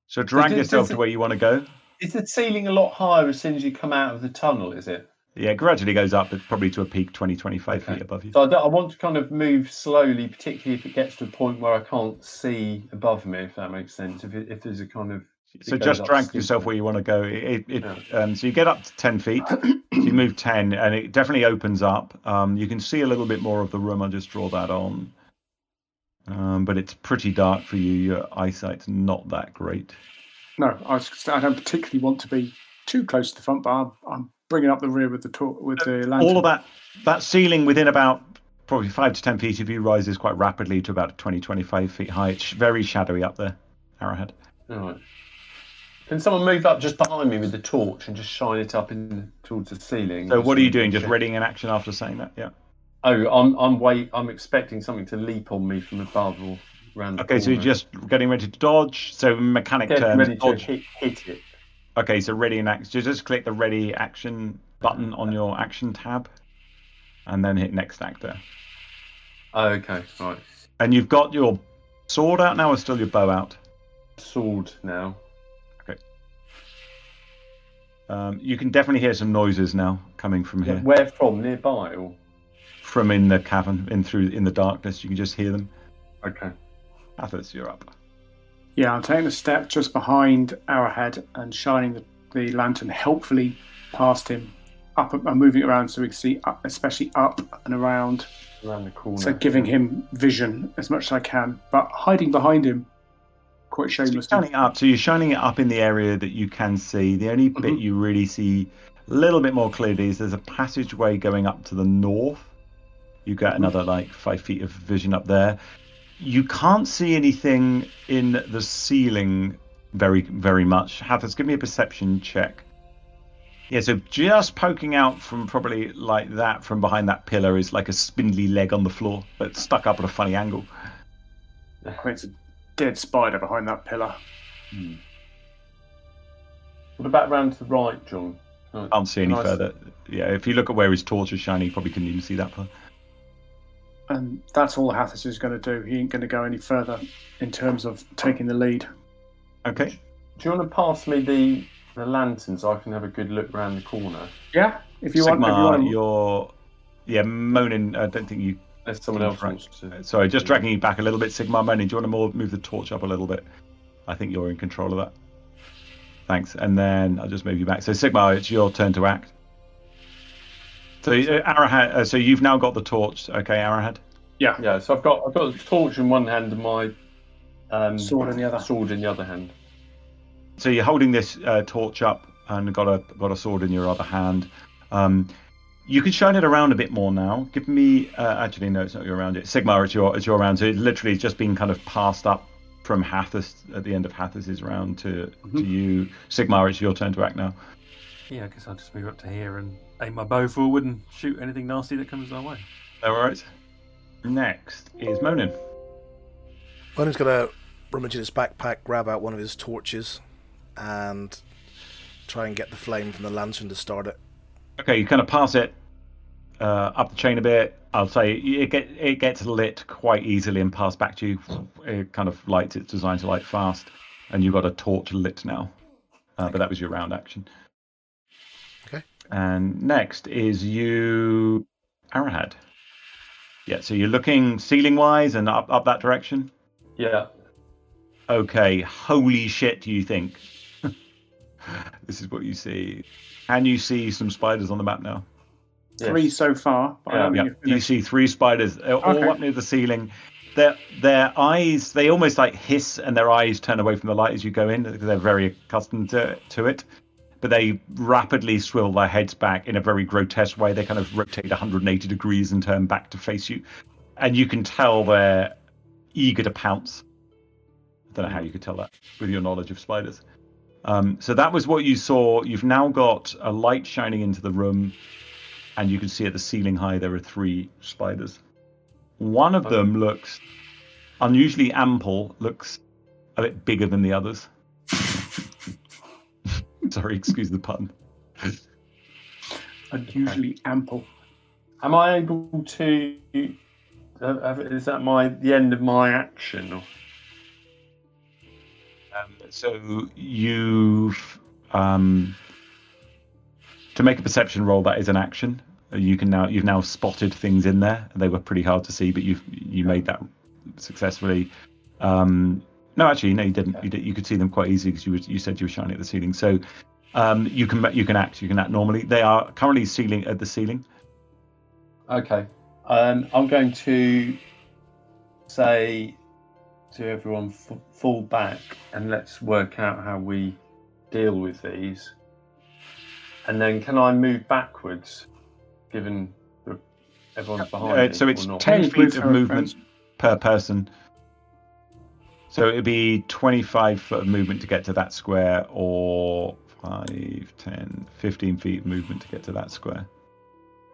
So drag so, yourself so, to where you want to go. Is the ceiling a lot higher as soon as you come out of the tunnel, is it? Yeah, it gradually goes up, but probably to a peak twenty, twenty-five okay. feet above you. So I, I want to kind of move slowly, particularly if it gets to a point where I can't see above me, if that makes sense. If, it, if there's a kind of... So just drag steep yourself where you want to go. It, it, yeah. um, so you get up to ten feet, so you move ten, and it definitely opens up. Um, you can see a little bit more of the room. I'll just draw that on. Um, but it's pretty dark for you. Your eyesight's not that great. No, I, was, I don't particularly want to be too close to the front, but I'm, I'm bringing up the rear with the tor- with the lantern. All of that, that ceiling within about probably five to ten feet of you rises quite rapidly to about twenty, twenty-five feet high. It's very shadowy up there, Arrowhead. All right. Can someone move up just behind me with the torch and just shine it up in towards the ceiling? So what are you doing? Just readying an action after saying that? Yeah. Oh, I'm I'm wait. I'm expecting something to leap on me from above or round. Okay, so you're just getting ready to dodge. So mechanic turn. Ready to hit, hit it. Okay, so ready and action. Just click the ready action button on your action tab, and then hit next actor. Oh, okay, right. And you've got your sword out now, or still your bow out? Sword now. Um, you can definitely hear some noises now coming from here. Where from? Nearby? Or? From in the cavern, in through in the darkness. You can just hear them. Okay. Athos, you're up. Yeah, I'm taking a step just behind Arrowhead and shining the, the lantern helpfully past him. Up and moving it around so we can see, up, especially up and around. Around the corner. So giving him vision as much as I can, but hiding behind him. Quite shameless. So you're shining up, so you're shining it up in the area that you can see. The only mm-hmm. bit you really see a little bit more clearly is there's a passageway going up to the north. You get another like five feet of vision up there. You can't see anything in the ceiling very, very much. Hathis, give me a perception check. Yeah, so just poking out from probably like that from behind that pillar is like a spindly leg on the floor, but stuck up at a funny angle. Quite dead spider behind that pillar. Hmm. What about round to the right, John? I can't see any nice. further. Yeah, if you look at where his torch is shining, you probably couldn't even see that far. And that's all Hathis is going to do. He ain't going to go any further in terms of taking the lead. Okay. Do you want to pass me the the lantern so I can have a good look round the corner? Yeah, if you Sigma, want. Sigma, you're yeah Moanin. I don't think you. There's someone else. Wants to... Sorry, just dragging you back a little bit, Sigma. Moanin, do you want to more move the torch up a little bit? I think you're in control of that. Thanks. And then I'll just move you back. So Sigma, it's your turn to act. So Arahad, uh, so you've now got the torch, okay, Arahad? Yeah, yeah. So I've got I've got the torch in one hand and my um, sword in the other. Sword in the other hand. So you're holding this uh, torch up and got a got a sword in your other hand. Um, you can shine it around a bit more now. Give me uh, actually no, it's not your round. It's Sigma. It's your it's your round. So it literally has just been kind of passed up from Hathas at the end of Hathas's round to mm-hmm. to you, Sigma. It's your turn to act now. Yeah, I guess I'll just move up to here and aim my bow forward and shoot anything nasty that comes our way. All right. Next is Moanin. Moanin's going to rummage in his backpack, grab out one of his torches, and try and get the flame from the lantern to start it. Okay, you kind of pass it uh, up the chain a bit. I'll say it, get, it gets lit quite easily and passed back to you. It kind of lights. It's designed to light fast, and you've got a torch lit now. Uh, but that was your round action. And next is you, Arahad. Yeah, so you're looking ceiling-wise and up, up that direction? Yeah. Okay, holy shit, you think. This is what you see. Can you see some spiders on the map now? Yes. Three so far. But yeah, I yeah. You see three spiders all okay. up near the ceiling. Their, their eyes, they almost like hiss, and their eyes turn away from the light as you go in, because they're very accustomed to, to it. But they rapidly swivel their heads back in a very grotesque way. They kind of rotate one hundred eighty degrees and turn back to face you. And you can tell they're eager to pounce. I don't know how you could tell that with your knowledge of spiders. Um, so that was what you saw. You've now got a light shining into the room. And you can see at the ceiling high there are three spiders. One of them looks unusually ample, looks a bit bigger than the others. Sorry, excuse the pun. Unusually ample. Am I able to? Uh, is that my the end of my action? Or... Um, so you've um, to make a perception roll. That is an action. You can now you've now spotted things in there. They were pretty hard to see, but you've you made that successfully. Um, No, actually, no, you didn't. You, did, you could see them quite easily because you, you said you were shining at the ceiling. So um, you can you can act. You can act normally. They are currently ceiling at the ceiling. Okay, um, I'm going to say to everyone, f- fall back, and let's work out how we deal with these. And then, can I move backwards, given the, everyone's behind uh, me? So it's ten feet of movement per person. So it'd be twenty-five foot of movement to get to that square, or five, ten, fifteen feet of movement to get to that square.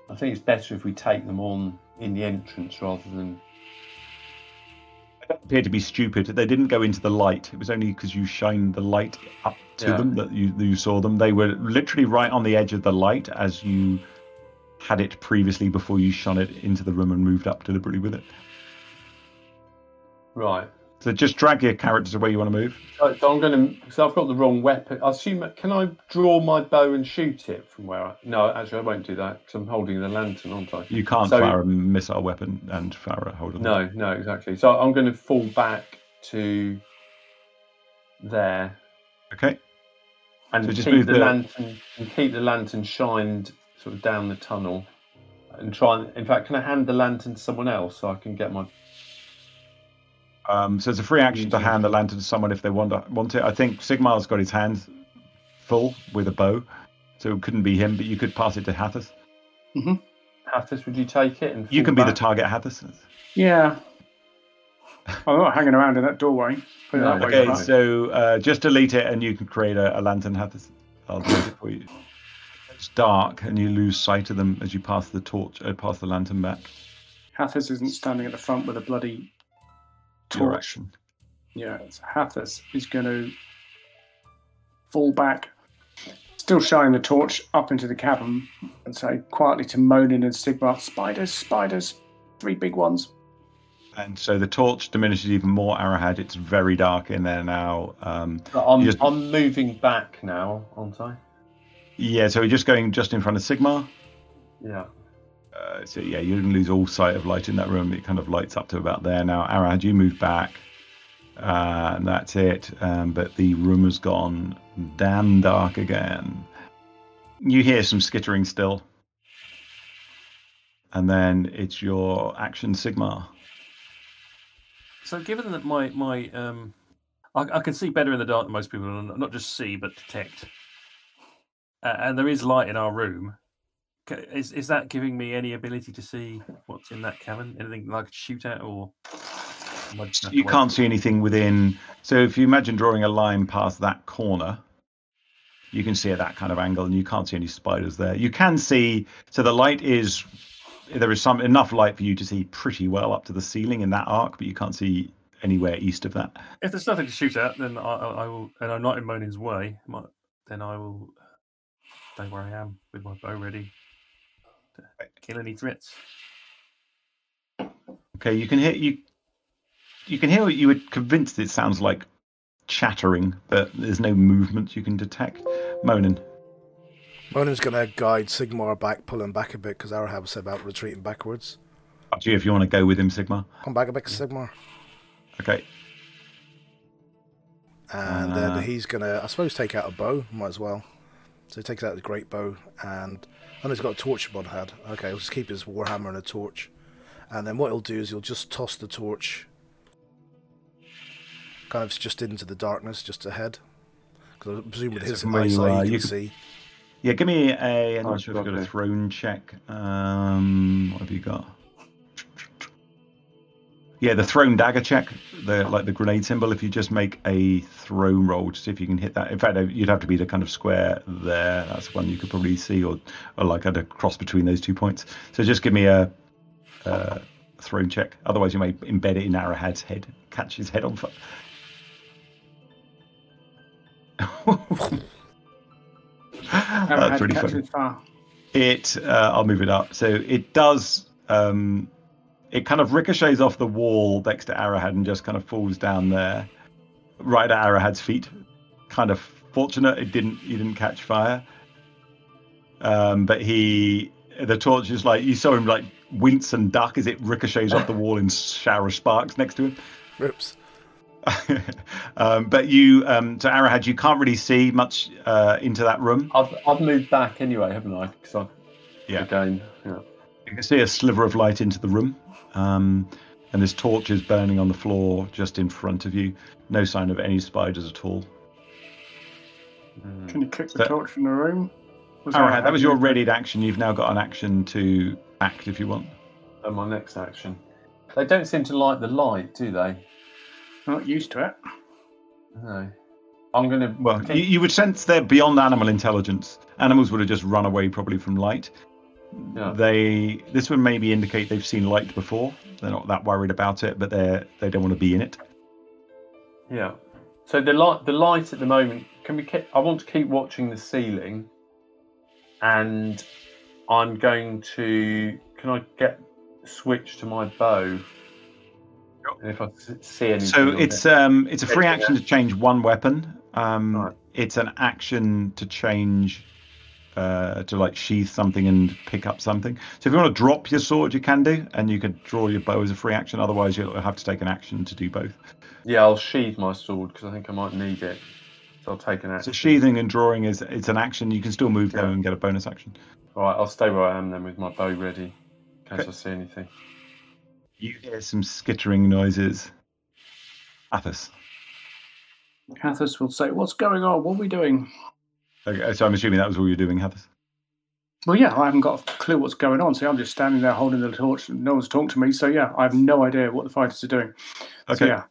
I think it's better if we take them on in the entrance rather than... They don't appear to be stupid. They didn't go into the light. It was only because you shined the light up to yeah. them that you, you saw them. They were literally right on the edge of the light as you had it previously before you shone it into the room and moved up deliberately with it. Right. So just drag your characters away you want to move. I'm going to, because I've got the wrong weapon. I assume, can I draw my bow and shoot it from where I, no, actually I won't do that because I'm holding the lantern, aren't I? You can't so, fire a missile weapon and fire a holder. No, weapon. no, exactly. So I'm going to fall back to there. Okay. And so just keep move the, the lantern and keep the lantern shined sort of down the tunnel and try and, in fact, can I hand the lantern to someone else so I can get my... Um, so it's a free action to hand the lantern to someone if they want, to, want it. I think Sigmar's got his hands full with a bow, so it couldn't be him, but you could pass it to Hathas. Mm-hmm. Hathas, would you take it? And you can back? be the target, Hathas. Yeah. I'm not hanging around in that doorway. Put it that okay, way so uh, just delete it and you can create a, a lantern, Hathas. I'll delete it for you. It's dark and you lose sight of them as you pass the torch, uh, pass the lantern back. Hathas isn't standing at the front with a bloody... torch. Yeah, so Hathas is going to fall back, still shining the torch up into the cabin, and say quietly to Moanin and Sigmar, spiders, spiders, three big ones. And so the torch diminishes even more Arrowhead. It's very dark in there now. Um, I'm, just... I'm moving back now, aren't I? Yeah, so we're just going just in front of Sigmar. Yeah. Uh, so yeah, you didn't lose all sight of light in that room. It kind of lights up to about there now. Arrowhead, you move back. Uh, and that's it. Um, but the room has gone damn dark again. You hear some skittering still. And then it's your action, Sigmar. So given that my, my um, I, I can see better in the dark than most people, not just see, but detect, uh, and there is light in our room, is is that giving me any ability to see what's in that cavern? Anything that I could shoot at, or? You can't see anything within. So if you imagine drawing a line past that corner, you can see at that kind of angle, and you can't see any spiders there. You can see, so the light is, there is some enough light for you to see pretty well up to the ceiling in that arc, but you can't see anywhere east of that. If there's nothing to shoot at, then I, I will, and I'm not in Monin's way, might, then I will stay where I am with my bow ready to kill any threats. Okay, you can hear you. You can hear what you were convinced it sounds like chattering, but there's no movement you can detect. Monin. Monin's going to guide Sigmar back, pull him back a bit, because Arahab said about retreating backwards. Up to you if you want to go with him, Sigmar. Come back a bit, Sigmar. Okay. And uh, then he's going to, I suppose, take out a bow. Might as well. So he takes out his great bow, and and he's got a torch on hand. Okay, he'll just keep his warhammer and a torch. And then what he'll do is he'll just toss the torch kind of just into the darkness, just ahead. Because I presume with his eyesight, you can see. Yeah, give me a... I'm not sure if you've got a thrown check. Um, what have you got? Yeah, the thrown dagger check, the like the grenade symbol, if you just make a throw roll to see if you can hit that. In fact, you'd have to be the kind of square there. That's one you could probably see, or, or like at a cross between those two points. So just give me a... a thrown check. Otherwise, you may embed it in Arrowhead's head. Catch his head on fire. That's really funny. It, uh, I'll move it up. So it does, um, it kind of ricochets off the wall next to Arrowhead and just kind of falls down there, right at Arrowhead's feet. Kind of fortunate it didn't, he didn't catch fire. Um, but he, the torch is like, you saw him like wince and duck as it ricochets off the wall in shower of sparks next to him. Rips. um, but you, um, so Arrowhead, you can't really see much uh, into that room. I've I've moved back anyway, haven't I? Because I, yeah, again, yeah. You can see a sliver of light into the room, um, and this torch is burning on the floor just in front of you. No sign of any spiders at all. Can you click the so, torch in the room? Was Arrowhead, that was your readied action. You've now got an action to act if you want. And my next action. They don't seem to like the light, do they? I'm not used to it. No. I'm going to... Well, you, you would sense they're beyond animal intelligence. Animals would have just run away probably from light. Yeah. They. This would maybe indicate they've seen light before. They're not that worried about it, but they they don't want to be in it. Yeah. So the light the light at the moment... Can we? Keep, I want to keep watching the ceiling. And I'm going to... Can I get switch to my bow? If I see anything, so it's um it's a free action to change one weapon. Um, right. It's an action to change uh to like sheath something and pick up something. So if you want to drop your sword, you can do, and you can draw your bow as a free action. Otherwise, you'll have to take an action to do both. Yeah, I'll sheath my sword because I think I might need it. So I'll take an action. So sheathing and drawing is it's an action. You can still move yeah. though and get a bonus action. All right, I'll stay where I am then with my bow ready in case okay. I see anything. You hear some skittering noises. Athos. Athos will say, "What's going on? What are we doing?" Okay, so I'm assuming that was all you're doing, Athos. Well, yeah, I haven't got a clue what's going on. See, I'm just standing there holding the torch, and no one's talking to me. So yeah, I have no idea what the fighters are doing. Okay. So, yeah.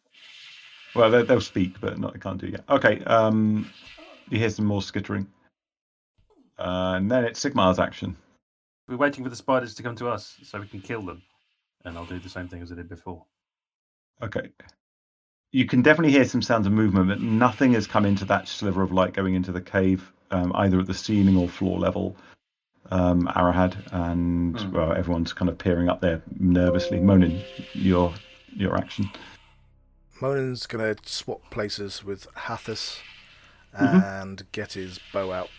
Well, they, they'll speak, but not they can't do it yet. Okay. Um, you hear some more skittering, uh, and then it's Sigmar's action. We're waiting for the spiders to come to us so we can kill them. And I'll do the same thing as I did before. Okay. You can definitely hear some sounds of movement, but nothing has come into that sliver of light going into the cave, um, either at the ceiling or floor level. Um, Arrowhead and mm. well, everyone's kind of peering up there nervously. Monin, you're your action. Monan's going to swap places with Hathus and mm-hmm. get his bow out.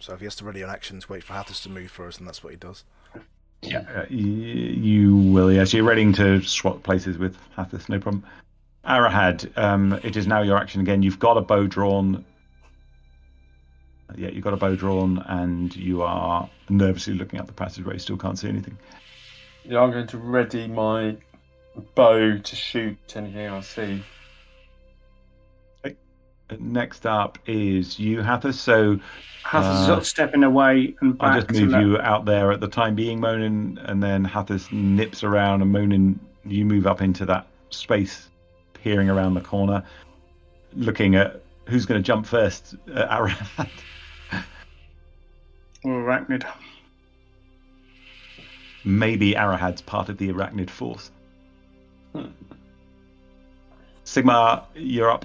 So if he has to ready an action to wait for Hathus to move for us, then that's what he does. Yeah, uh, you will. Yes, you're readying to swap places with Hathus, no problem. Arahad, um, it is now your action again. You've got a bow drawn. Yeah, you've got a bow drawn, and you are nervously looking up the passageway. You still can't see anything. Yeah, I'm going to ready my bow to shoot anything I see. Okay. Next up is you, Hathus. So Hathus uh, is stepping away and back. I just move you that... out there at the time being, Monin, and then Hathus nips around, and Monin, you move up into that space, peering around the corner, looking at who's going to jump first. Uh, Arahad. Or Arachnid. Maybe Arahad's part of the Arachnid force. Hmm. Sigmar, you're up.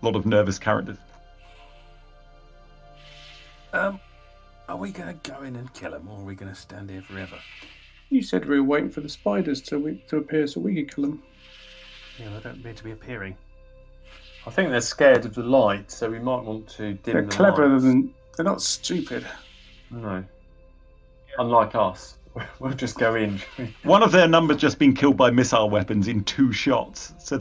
A lot of nervous characters. Um, are we going to go in and kill him, or are we going to stand here forever? You said we were waiting for the spiders to we, to appear so we could kill them. Yeah, they don't appear to be appearing. I think they're scared of the light, so we might want to dim they're the light. They're cleverer than... They're not stupid. No. Unlike us. We'll just go in. One of their number's just been killed by missile weapons in two shots. So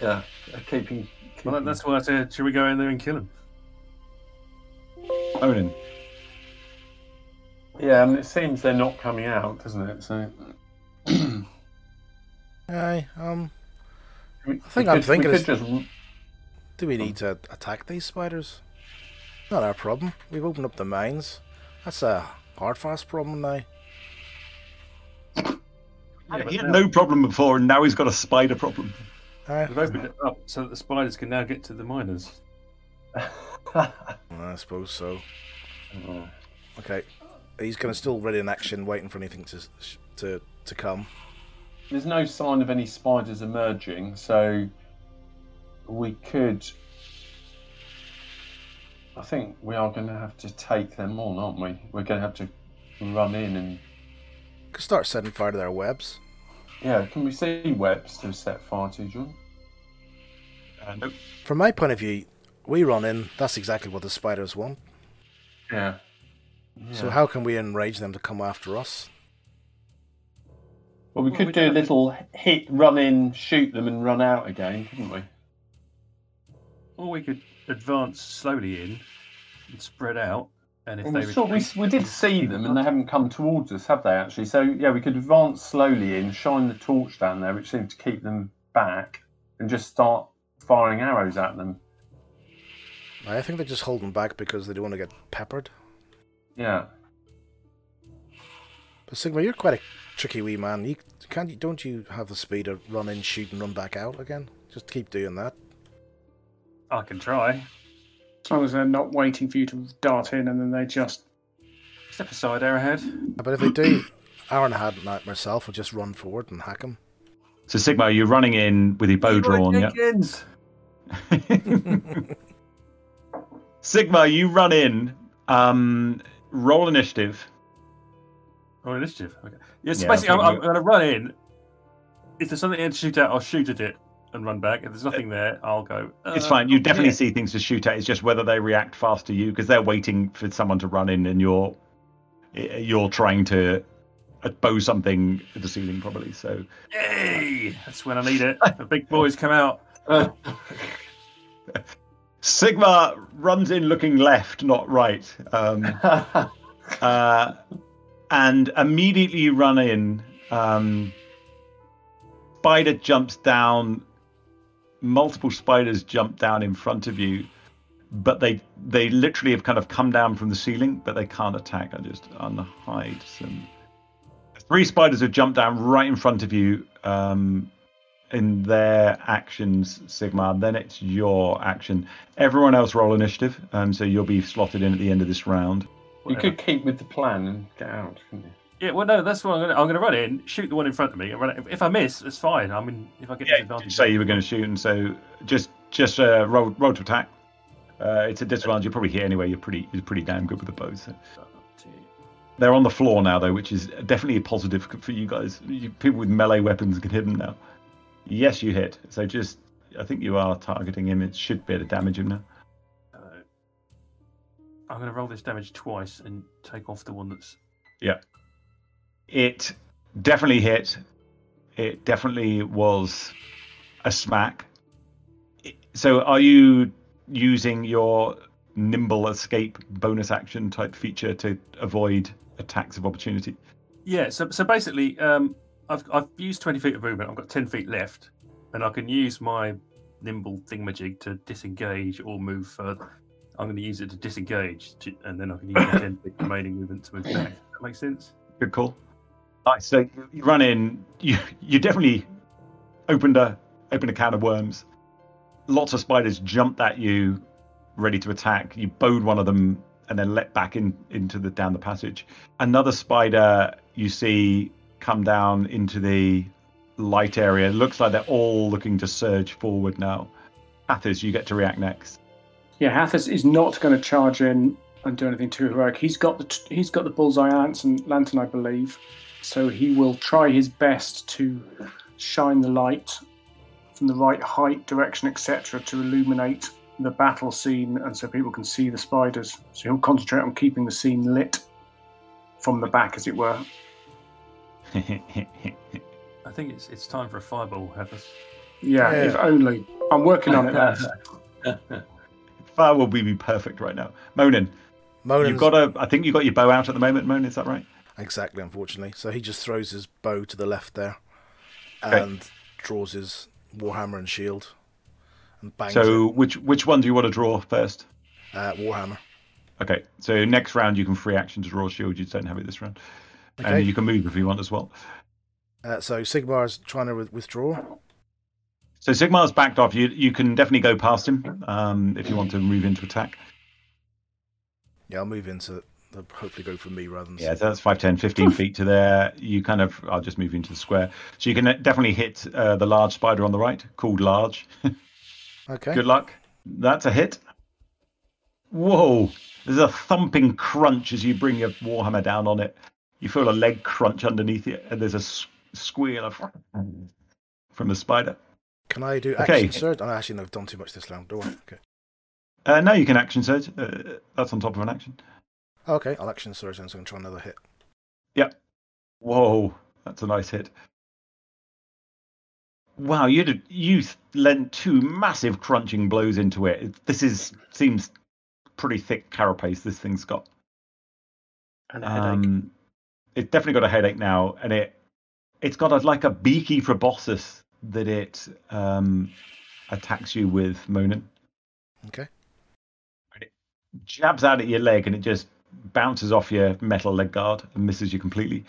yeah, keeping, keeping. Well, that's why I said, should we go in there and kill him? Onan. Yeah, I mean, it seems they're not coming out, doesn't it? So. Hey, um. I think we I'm could, thinking. We could just... Do we need to attack these spiders? Not our problem. We've opened up the mines. That's a hard, fast problem now. Yeah, he had now, no problem before, and now he's got a spider problem. Uh, They've opened it up so that the spiders can now get to the miners. I suppose so. Oh. Okay, he's going to still ready in action, waiting for anything to to to come. There's no sign of any spiders emerging, so we could. I think we are going to have to take them on, aren't we? We're going to have to run in and. Could start setting fire to their webs. Yeah, can we see webs to set fire to, John? Uh, nope. From my point of view, we run in, that's exactly what the spiders want. Yeah. yeah. So how can we enrage them to come after us? Well, we could well, we do a little we... hit, run in, shoot them and run out again, couldn't we? Or we could advance slowly in and spread out. And if well, they we, saw, we, we did see them, and they haven't come towards us, have they, actually? So, yeah, we could advance slowly in, shine the torch down there, which seemed to keep them back, and just start firing arrows at them. I think they're just holding back because they don't want to get peppered. Yeah. But, Sigma, you're quite a tricky wee man. You can't, you, Don't you have the speed to run in, shoot, and run back out again? Just keep doing that. I can try. As long as they're not waiting for you to dart in and then they just... Step aside, Arahad. But if they do, Arahad and myself will just run forward and hack them. So, Sigma, you're running in with your bow oh, drawn, yeah? Sigma, you run in. Um, roll initiative. Roll initiative? Okay. Yeah, so yeah, basically, I'm, I'm going to run in. If there's something I need to shoot at, I'll shoot at it. And run back. If there's nothing there, I'll go. Uh, it's fine. You definitely yeah. see things to shoot at. It's just whether they react fast to you, because they're waiting for someone to run in, and you're you're trying to bow something at the ceiling, probably. So, hey, that's when I need it. The big boys come out. Uh. Sigma runs in, looking left, not right, um, uh, and immediately you run in. Um, spider jumps down. Multiple spiders jump down in front of you, but they they literally have kind of come down from the ceiling, but they can't attack. I just unhide some. Three spiders have jumped down right in front of you um, in their actions, Sigma. Then it's your action. Everyone else roll initiative, um, so you'll be slotted in at the end of this round. You Whatever. could keep with the plan and get out, couldn't you? Yeah, well, no, that's what I'm going to... I'm going to run in, shoot the one in front of me, and run it. If I miss, it's fine. I mean, if I get... Yeah, disadvantage, you say you were going to shoot, and so just just uh, roll roll to attack. Uh, it's a disadvantage. You're probably here anyway. You're pretty you're pretty damn good with the bow, so... They're on the floor now, though, which is definitely a positive for you guys. You, people with melee weapons can hit them now. Yes, you hit. So just, I think you are targeting him. It should be able to damage him now. Uh, I'm going to roll this damage twice and take off the one that's... Yeah. It definitely hit. It definitely was a smack. So are you using your nimble escape bonus action type feature to avoid attacks of opportunity? Yeah, so so basically um, I've I've used twenty feet of movement. I've got ten feet left, and I can use my nimble thingamajig to disengage or move further. I'm going to use it to disengage, to, and then I can use my ten feet remaining movement to move back. Does that make sense? Good call. Nice. So you run in. You you definitely opened a opened a can of worms. Lots of spiders jumped at you, ready to attack. You bowed one of them and then let back in into the down the passage. Another spider you see come down into the light area. It looks like they're all looking to surge forward now. Hathis, you get to react next. Yeah, Hathis is not going to charge in and do anything too heroic. He's got the t- he's got the bullseye lantern, lantern, I believe. So he will try his best to shine the light from the right height, direction, et cetera, to illuminate the battle scene, and so people can see the spiders. So he'll concentrate on keeping the scene lit from the back, as it were. I think it's it's time for a fireball, Heathers. Yeah, yeah, if only. I'm working on it, lads. Fireball would be perfect right now. Monin, Monin's... you've got a. I think you got your bow out at the moment, Monin. Is that right? Exactly. Unfortunately, so he just throws his bow to the left there, and okay. draws his warhammer and shield. And so, it. which which one do you want to draw first? Uh, Warhammer. Okay, so next round you can free action to draw shield. You don't have it this round. Okay. And you can move if you want as well. Uh, so Sigmar's trying to withdraw. So Sigmar's backed off. You you can definitely go past him um, if you want to move into attack. Yeah, I'll move into... They'll hopefully go for me rather than... Yeah, so that's five, ten, fifteen feet to there. You kind of... I'll just move into the square. So you can definitely hit uh, the large spider on the right, called Large. Okay. Good luck. That's a hit. Whoa. There's a thumping crunch as you bring your warhammer down on it. You feel a leg crunch underneath it, and there's a squeal of from the spider. Can I do action okay. surge? I actually have done too much this round. Don't worry. Okay. Uh, no, you can action surge. Uh, that's on top of an action. Okay, I'll action surge then, so I can try another hit. Yep. Whoa. That's a nice hit. Wow, you you lent two massive crunching blows into it. This is seems pretty thick carapace this thing's got. And a headache. Um, it's definitely got a headache now, and it it's got a, like a beaky proboscis that it um, attacks you with, Monin. Okay. And it jabs out at your leg, and it just bounces off your metal leg guard and misses you completely.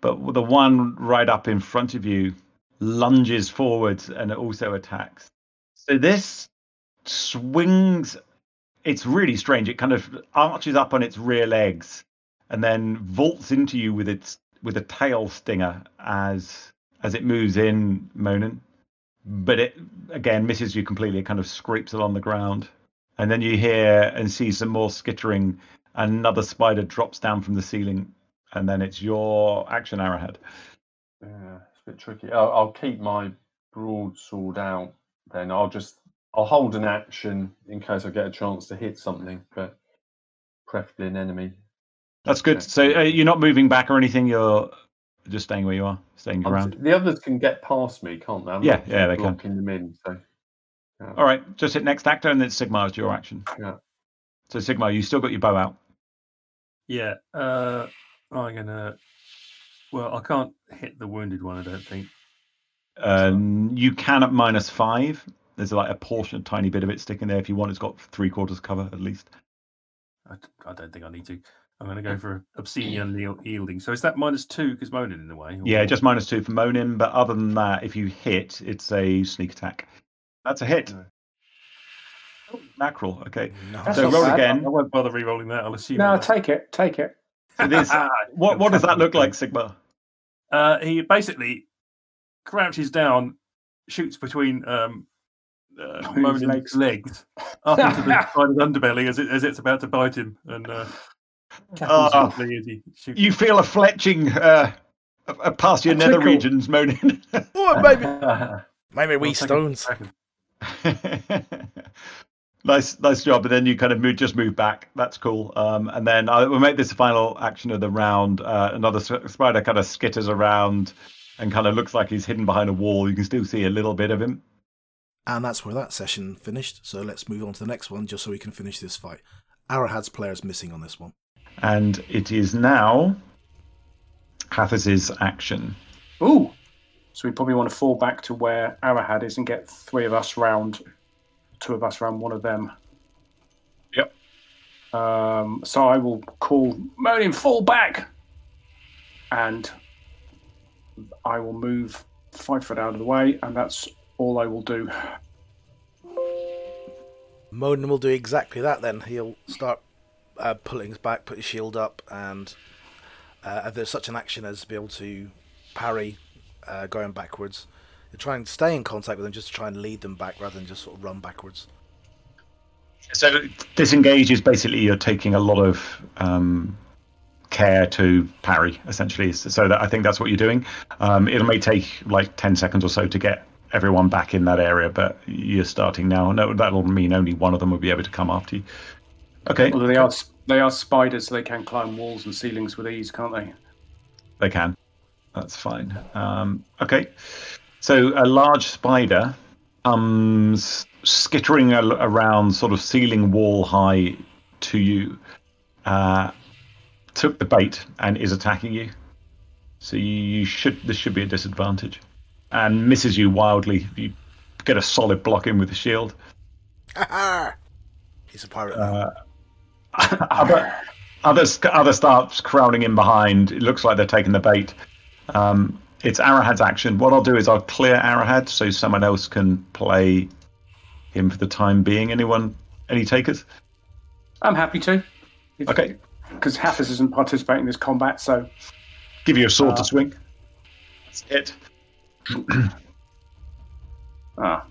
But the one right up in front of you lunges forwards and it also attacks. So this swings. It's really strange. It kind of arches up on its rear legs and then vaults into you with its with a tail stinger as as it moves in, Monin. But it again misses you completely. It kind of scrapes along the ground, and then you hear and see some more skittering. Another spider drops down from the ceiling, and then it's your action, Arrowhead. Yeah. Bit tricky. I'll, I'll keep my broadsword out. Then I'll just I'll hold an action in case I get a chance to hit something, but preferably an enemy. That's good. So uh, you're not moving back or anything. You're just staying where you are, staying around. The others can get past me, can't they? I'm yeah, yeah, they can. Blocking them in. So yeah. All right, just hit next actor, and then Sigma is your action. Yeah. So Sigma, you still got your bow out. Yeah. Uh, I'm gonna. Well, I can't hit the wounded one, I don't think. Um, so. You can at minus five. There's like a portion, a tiny bit of it sticking there. If you want, it's got three quarters cover at least. I, I don't think I need to. I'm going to go for obscene yielding. So is that minus two because Monin in the way? Or... Yeah, just minus two for Monin. But other than that, if you hit, it's a sneak attack. That's a hit. No. Oh, mackerel. Okay. No, so roll bad. Again. I won't bother re-rolling that. I'll assume. No, I'll... take it. Take it. It is. What what does that look like, Sigma? Uh, he basically crouches down, shoots between um, uh, Monin's legs. legs up into the spider's underbelly as, it, as it's about to bite him, and uh, Oh, you feel a fletching uh, past your nether regions, Monin. Oh, maybe, maybe we stones. Nice, nice job. And then you kind of move, just move back. That's cool. Um, and then I, we'll make this the final action of the round. Uh, another spider kind of skitters around and kind of looks like he's hidden behind a wall. You can still see a little bit of him. And that's where that session finished. So let's move on to the next one, just so we can finish this fight. Arahad's player is missing on this one. And it is now Hathas's action. Ooh. So we probably want to fall back to where Arahad is and get three of us round, two of us round one of them. Yep. Um, so I will call Monin, fall back! And I will move five foot out of the way, and that's all I will do. Monin will do exactly that then. He'll start uh, pulling his back, put his shield up, and uh, if there's such an action as to be able to parry uh, going backwards. He'll try and stay in contact with them, just to try and lead them back rather than just sort of run backwards. So disengage is basically you're taking a lot of um, care to parry, essentially. So that, I think that's what you're doing. Um, it may take like ten seconds or so to get everyone back in that area, but you're starting now. No, that'll mean only one of them will be able to come after you. Okay. Although they are they are spiders, so they can climb walls and ceilings with ease, can't they? They can. That's fine. Um, okay. So a large spider comes skittering a- around, sort of ceiling wall high to you. Uh, took the bait and is attacking you. So you should this should be a disadvantage. And misses you wildly. You get a solid block in with the shield. He's a pirate. Uh, other, other, other starts crowding in behind. It looks like they're taking the bait. Um, it's Arahad's action. What I'll do is I'll clear Arahad so someone else can play him for the time being. Anyone? Any takers? I'm happy to. If, okay. Because Hathas isn't participating in this combat, so... Give you a sword uh, to swing. That's it. ah,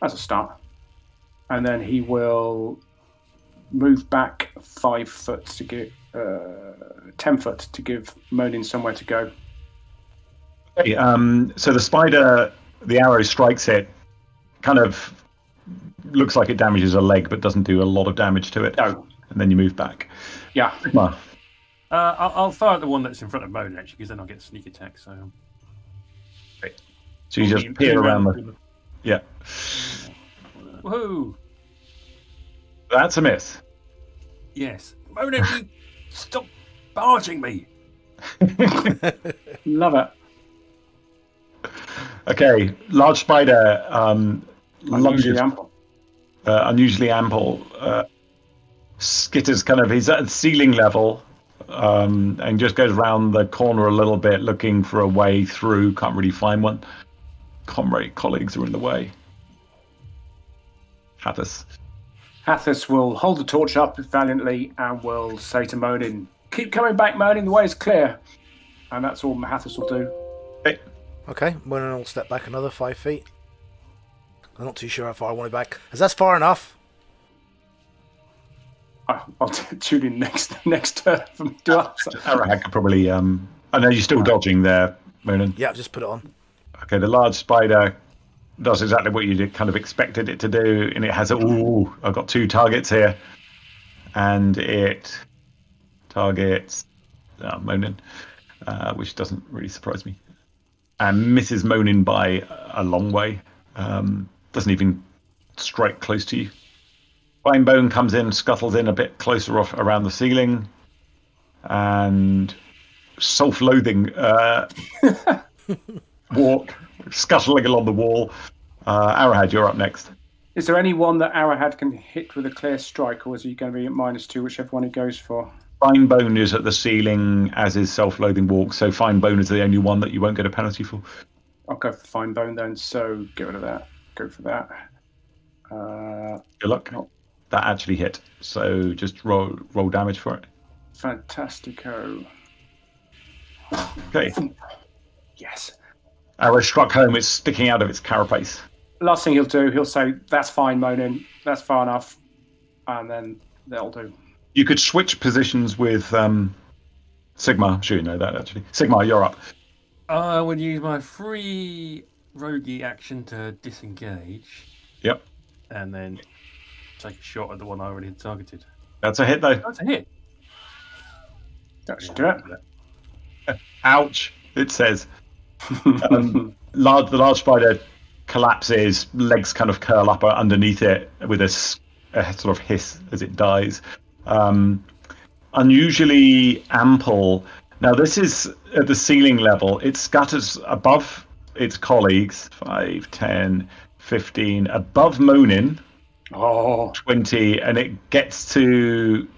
that's a start. And then he will move back five foot to give uh, ten foot to give Monin somewhere to go. Okay, um, so the spider, the arrow strikes it. Kind of looks like it damages a leg, but doesn't do a lot of damage to it. No, and then you move back. Yeah. Well, uh, I'll, I'll throw out the one that's in front of Monin actually, because then I'll get sneak attack. So. So you just peer, peer around, around the... the... Yeah. Woohoo! That's a miss. Yes. Why don't you stop barging me? Love it. Okay. Large spider. Um, unusually lunges, ample. Uh, unusually ample. Uh, skitters kind of... He's at ceiling level. Um, and just goes round the corner a little bit, looking for a way through. Can't really find one. Comrade colleagues are in the way. Hathas. Hathas will hold the torch up valiantly and will say to Monin, "Keep coming back, Monin. The way is clear." And that's all Hathas will do. Okay. Okay. Monin will step back another five feet. I'm not too sure how far I want it back. Is that far enough? I'll t- tune in next next turn. From Arahad could probably. Um, I know you're still dodging there, Monin. Yeah, just put it on. Okay, the large spider does exactly what you kind of expected it to do, and it has a. Ooh, I've got two targets here, and it targets uh, Monin, uh, which doesn't really surprise me, and misses Monin by a long way. Um, doesn't even strike close to you. Fine Bone comes in, scuttles in a bit closer off around the ceiling, and self-loathing uh, walk, scuttling along the wall. Uh, Arahad, you're up next. Is there any one that Arahad can hit with a clear strike, or is he going to be at minus two, whichever one he goes for? Fine Bone is at the ceiling, as is self-loathing walk, so Fine Bone is the only one that you won't get a penalty for. I'll go for Fine Bone then, so get rid of that. Go for that. Uh, Good luck. Not- That actually hit, so just roll roll damage for it. Fantastico. Okay. Yes. Arrow struck home. It's sticking out of its carapace. Last thing he'll do, he'll say, "That's fine, Monin. That's far enough," and then that'll do. You could switch positions with um, Sigma. Sure, you know that actually. Sigma, you're up. I would use my free roguey action to disengage. Yep. And then take a shot at the one I already had targeted. That's a hit, though. That's a hit. That's yeah, that. Ouch! It says. um, large, the large spider collapses. Legs kind of curl up underneath it with a, a sort of hiss as it dies. Um, unusually ample. Now this is at the ceiling level. It scatters above its colleagues, five, ten, fifteen, above Monin, oh. twenty, and it gets to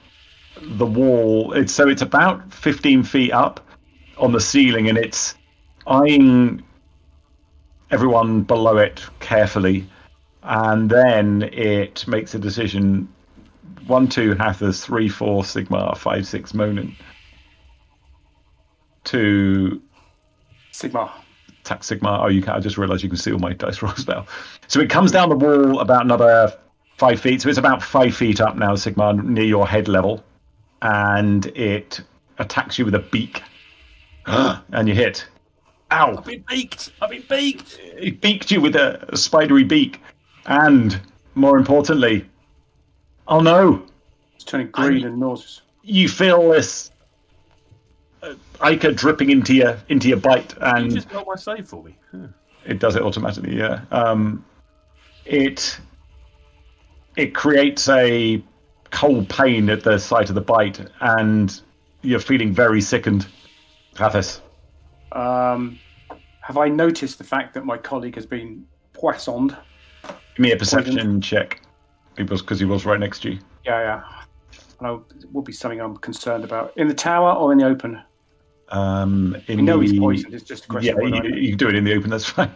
the wall. It's, so it's about fifteen feet up on the ceiling, and it's eyeing everyone below it carefully, and then it makes a decision. One, two, Hathas, three, four, Sigma, five, six, Monin. Two. Sigma. Attack Sigma. Oh, you can't. I just realised you can see all my dice rolls now. So it comes down the wall about another five feet. So it's about five feet up now, Sigma, near your head level. And it attacks you with a beak. And you hit. Ow! I've been beaked! I've been beaked! It beaked you with a, a spidery beak. And, more importantly... Oh no! It's turning green and nauseous. You feel this uh, ichor dripping into your into your bite, and you just got my save for me. Huh. It does it automatically. Yeah. Um, it it creates a cold pain at the site of the bite, and you're feeling very sickened. Hathas. Um, have I noticed the fact that my colleague has been poisoned? Give me a perception poisoned. check. It was because he was right next to you. Yeah, yeah. And it would be something I'm concerned about. In the tower or in the open? Um, in we know the... he's poisoned. It's just a question. Yeah, you, you can do it in the open. That's fine.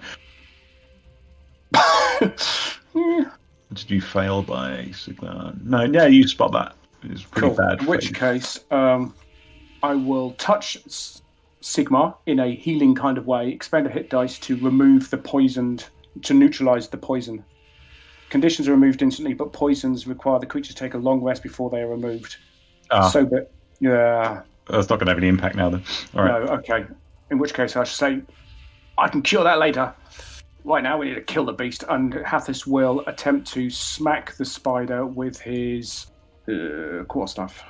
Yeah. Did you fail by Sigma? No, no, you spot that. It's pretty cool. bad. In which thing. case, um, I will touch Sigma in a healing kind of way, expend a hit dice to remove the poisoned, to neutralise the poison. Conditions are removed instantly, but poisons require the creature to take a long rest before they are removed. Ah. So, but, yeah. That's not going to have any impact now, then. All right. No, okay. In which case, I should say, I can cure that later. Right now, we need to kill the beast, and Hathas will attempt to smack the spider with his uh, quarterstaff.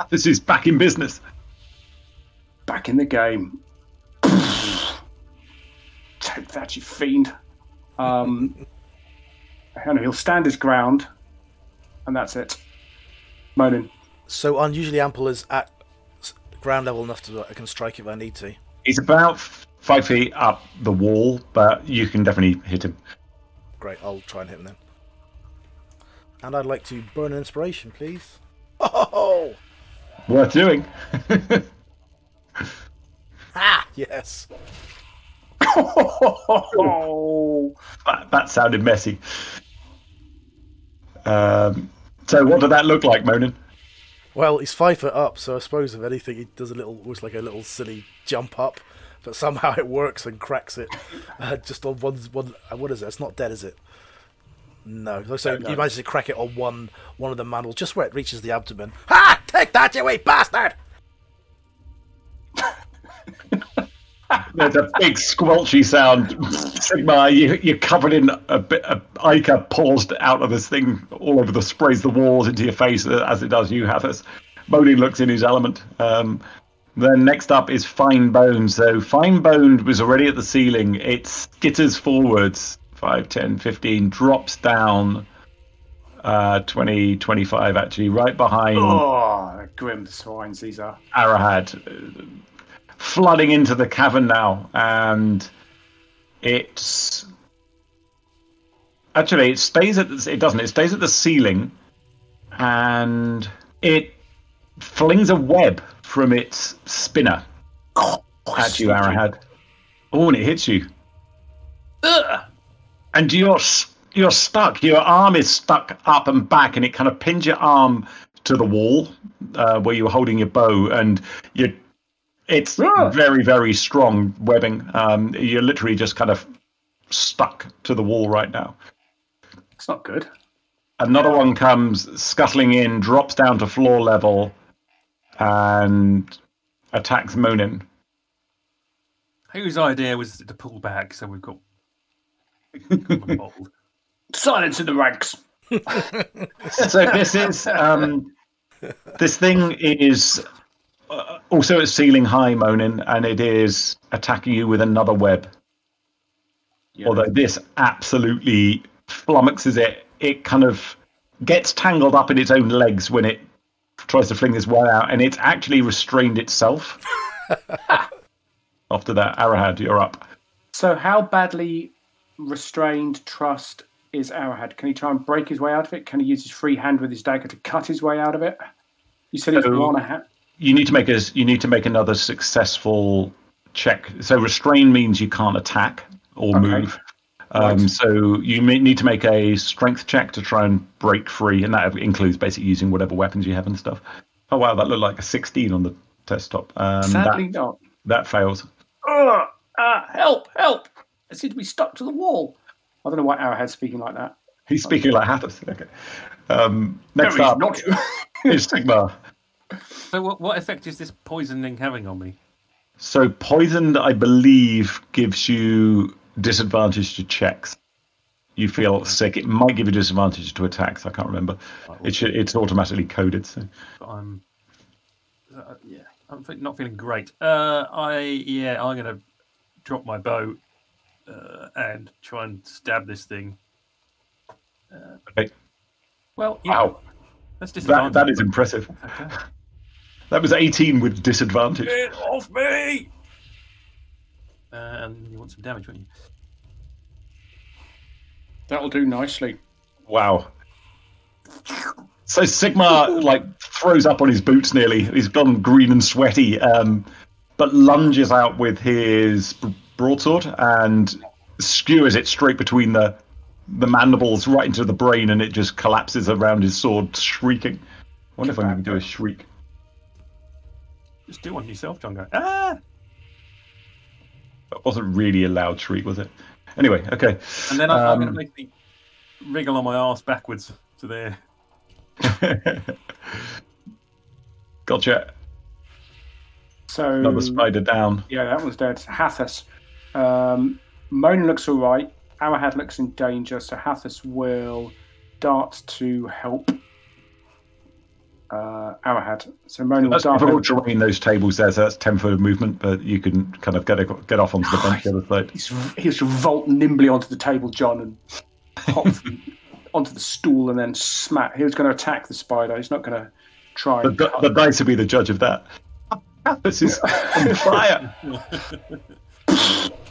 Hathas is back in business. Back in the game. Take that, you fiend. Um... I know, he'll stand his ground, and that's it. Moaning. So unusually ample is at ground level enough to I can strike if I need to. He's about five feet up the wall, but you can definitely hit him. Great, I'll try and hit him then. And I'd like to burn an inspiration, please. Oh! Worth doing. Ah, yes. Oh, that, that sounded messy. Um, so what did that look like, Monin? Well, he's five foot up, so I suppose if anything, he does a little, almost like a little silly jump up, but somehow it works and cracks it. Uh, just on one, one. What is it? It's not dead, is it? No. So he manages to crack it on one, one of the mandibles, just where it reaches the abdomen. Ha! Take that, you wee bastard! There's a big squelchy sound. Sigma, you, you're covered in a bit of ichor paused out of this thing all over the sprays, the walls into your face as it does you, Hathas. Moaning looks in his element. Um, then next up is Fine Bone. So Fine Bone was already at the ceiling. It skitters forwards, five, ten, fifteen, drops down, uh, twenty, twenty-five actually, right behind. Oh, grim swine, Caesar. Arahad. Flooding into the cavern now, and it's actually it stays at the, it doesn't it stays at the ceiling, and it flings a web from its spinner oh, at you, Arahad. Oh, and it hits you, Ugh. and you're you're stuck. Your arm is stuck up and back, and it kind of pins your arm to the wall uh, where you were holding your bow, and you're. It's yeah. very, very strong webbing. Um, you're literally just kind of stuck to the wall right now. It's not good. Another one comes scuttling in, drops down to floor level, and attacks Monin. Whose idea was to pull back? So we've got silence in the ranks. So this is um, this thing is uh, also it's ceiling high, Monin, and it is attacking you with another web. Yeah. Although this absolutely flummoxes it. It kind of gets tangled up in its own legs when it tries to fling this one out, and it's actually restrained itself. After that, Arahad, you're up. So how badly restrained trust is Arahad? Can he try and break his way out of it? Can he use his free hand with his dagger to cut his way out of it? You said he's on a hat. You need to make a, you need to make another successful check. So restrain means you can't attack or okay. move. Um, right. So you may need to make a strength check to try and break free, and that includes basically using whatever weapons you have and stuff. Oh, wow, that looked like a sixteen on the test top. Um, Sadly that, not. That fails. Uh, uh, help, help! I seem to be stuck to the wall. I don't know why Arrowhead's speaking like that. He's speaking like Hathus. Okay. Um, next no, up not is Sigmar. So what, what effect is this poisoning having on me? So poisoned, I believe, gives you disadvantage to checks. You feel sick. It might give you disadvantage to attacks. I can't remember. It should, it's automatically coded. So but I'm uh, yeah, I'm not feeling great. Uh, I yeah, I'm gonna drop my bow uh, and try and stab this thing. Uh, okay. Well, yeah. Wow. That's disadvantage. That, that is impressive. Okay. That was eighteen with disadvantage. Get off me! Uh, and you want some damage, wouldn't you? That'll do nicely. Wow. So Sigmar like throws up on his boots nearly. He's gone green and sweaty, um, but lunges out with his broadsword and skewers it straight between the the mandibles right into the brain, and it just collapses around his sword, shrieking. I wonder if I can do a shriek. Just do one yourself, Django. Ah! It wasn't really a loud shriek, was it? Anyway, okay. And then I'm um, going to make me wriggle on my arse backwards to there. Gotcha. So another spider down. Yeah, that one's dead. Hathus. Um, Moan looks all right. Arrowhead looks in danger, so Hathus will dart to help Uh, Arrowhead. So Monin will dart. We're all drawing those tables there, so that's ten foot of movement, but you can kind of get a, get off onto the bench the other side. He'll just vault nimbly onto the table, John, and hop onto the stool and then smack. He was going to attack the spider. He's not going to try. The, and the, the dice will be the judge of that. This is on fire.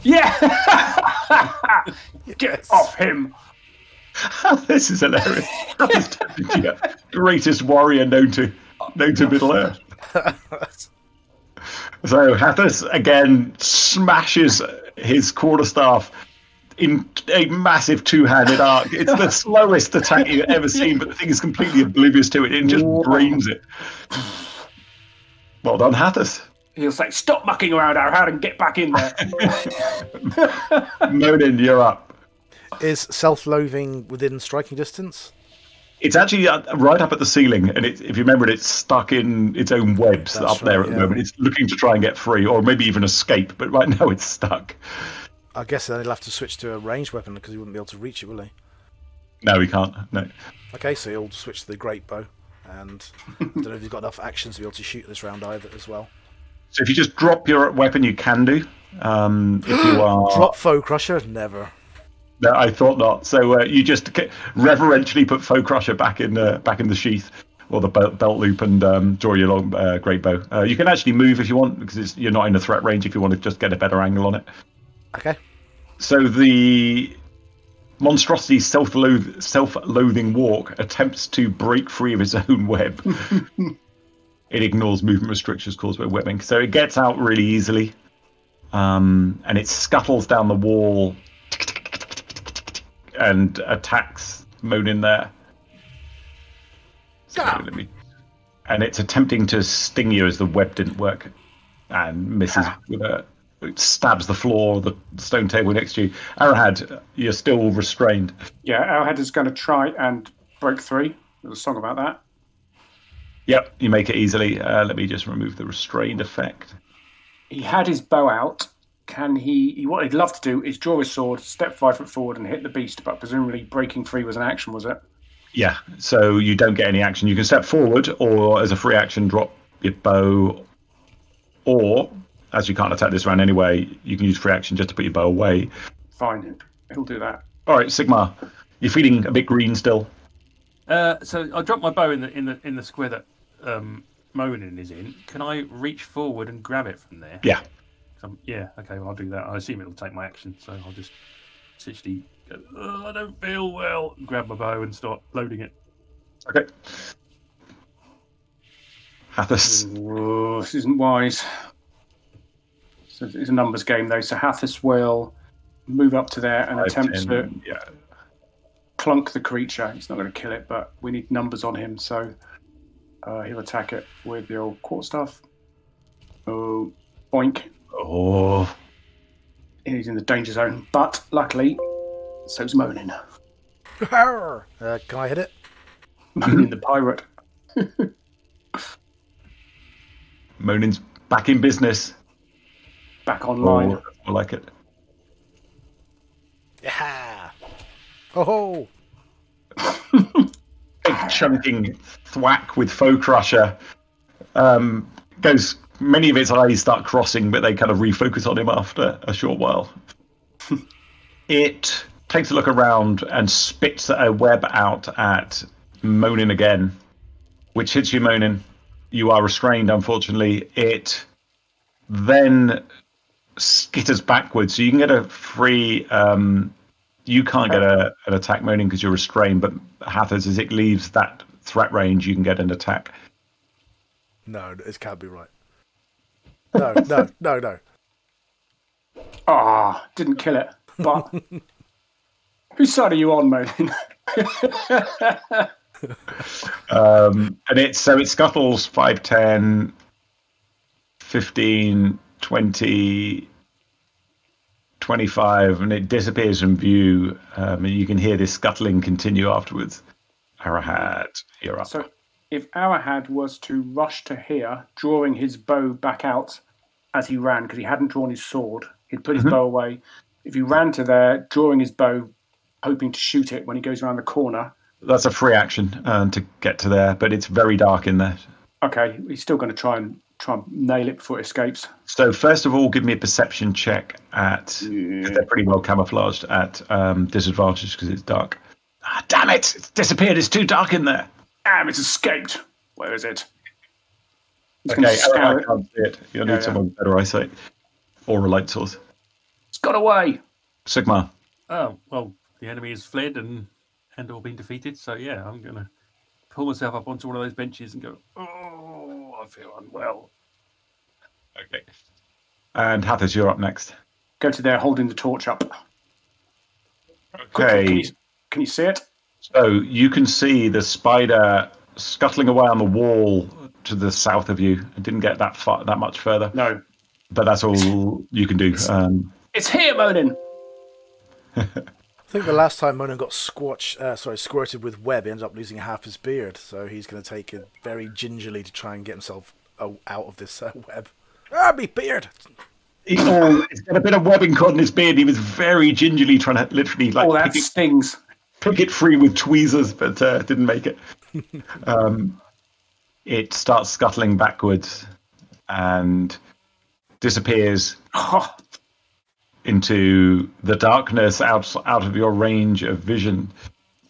Yeah! Get off him! This is hilarious. Greatest warrior known to known to Middle-earth. So Hathus again smashes his quarterstaff in a massive two-handed arc. It's the slowest attack you've ever seen, but the thing is completely oblivious to it. It just brains it. Well done, Hathus. He'll say, "Stop mucking around, Arahad, and get back in there." Monin, you're up. Is self-loathing within striking distance? It's actually right up at the ceiling, and it, if you remember it, it's stuck in its own webs. That's up right, there at yeah. the moment. It's looking to try and get free, or maybe even escape, but right now it's stuck. I guess then he'll have to switch to a ranged weapon, because he wouldn't be able to reach it, will he? No, he can't, no. Okay, so he'll switch to the great bow, and I don't know if he's got enough actions to be able to shoot this round either as well. So if you just drop your weapon, you can do. Um, if you are... Drop Foe Crusher? Never. No, I thought not. So uh, you just reverentially put Foe Crusher back in the uh, back in the sheath or the belt, belt loop and um, draw your long uh, great bow. Uh, you can actually move if you want, because it's, you're not in a threat range. If you want to just get a better angle on it. Okay. So the monstrosity self-loath- self-loathing walk attempts to break free of its own web. It ignores movement restrictions caused by webbing, so it gets out really easily, um, and it scuttles down the wall and attacks Monin there. So ah. let me... And it's attempting to sting you as the web didn't work, and misses. Ah. With a, it stabs the floor, the stone table next to you. Arahad, you're still restrained. Yeah, Arahad is going to try and break three. There's a song about that. Yep, you make it easily. Uh, let me just remove the restrained effect. He had his bow out. Can he, he? What he'd love to do is draw his sword, step five foot forward, and hit the beast. But presumably, breaking free was an action, was it? Yeah. So you don't get any action. You can step forward, or as a free action, drop your bow, or as you can't attack this round anyway, you can use free action just to put your bow away. Fine. He'll do that. All right, Sigmar. You're feeling a bit green still. Uh, so I dropped my bow in the in the in the square that um, Monin is in. Can I reach forward and grab it from there? Yeah. Um, yeah. Okay. Well, I'll do that. I assume it'll take my action, so I'll just essentially go, oh, I don't feel well. Grab my bow and start loading it. Okay. Hathus. Ooh, this isn't wise. So it's a numbers game though. So Hathus will move up to there and Five, attempt ten, to. Yeah. Clunk the creature. He's not going to kill it, but we need numbers on him, so uh, he'll attack it with the old quarterstaff. Oh, boink. Oh. He's in the danger zone, but luckily, so's Moaning. Uh, can I hit it? Moaning the pirate. Moaning's back in business. Back online. Oh, I like it. Yeah. Oh, big chunking thwack with Foe Crusher. Um, goes. Many of its eyes start crossing, but they kind of refocus on him after a short while. It takes a look around and spits a web out at Monin again, which hits you, Monin. You are restrained, unfortunately. It then skitters backwards, so you can get a free. Um, You can't get a, an attack, Moaning, because you're restrained, but Hathus, as it leaves that threat range, you can get an attack. No, this can't be right. No, no, no, no. Ah, oh, didn't kill it, but... Whose side are you on, Moaning? um, and it, so it scuttles five, ten, fifteen, twenty, twenty-five, and it disappears from view, um, and you can hear this scuttling continue afterwards. Arahad, you're up. So if Arahad was to rush to here, drawing his bow back out as he ran, because he hadn't drawn his sword, he'd put his mm-hmm. bow away. If he ran to there, drawing his bow, hoping to shoot it when he goes around the corner. That's a free action um, to get to there, but it's very dark in there. Okay, he's still going to try and try and nail it before it escapes. So first of all, give me a perception check at, yeah. they're pretty well camouflaged, at um, disadvantage because it's dark. Ah, damn it! It's disappeared. It's too dark in there. Damn, it's escaped. Where is it? It's okay, I, I can't see it. You'll yeah, need yeah. someone with better eyesight. Or a light source. It's got away. Sigma. Oh, well, the enemy has fled and, and all been defeated. So yeah, I'm going to pull myself up onto one of those benches and go, oh, I feel unwell. Okay. And Hathus, you're up next. Go to there, holding the torch up. Okay. Quickly, can, you, can you see it? So you can see the spider scuttling away on the wall to the south of you. It didn't get that far, that much further. No. But that's all it's, you can do. It's, um, it's here, Monin. I think the last time Monin got squatch, uh, sorry, squirted with web, he ended up losing half his beard. So he's going to take it very gingerly to try and get himself out of this uh, web. Ah, me beard! He's uh, got a bit of webbing caught in his beard. He was very gingerly trying to literally like oh, that pick, stings. It, pick it free with tweezers, but uh, didn't make it. um, it starts scuttling backwards and disappears into the darkness out, out of your range of vision,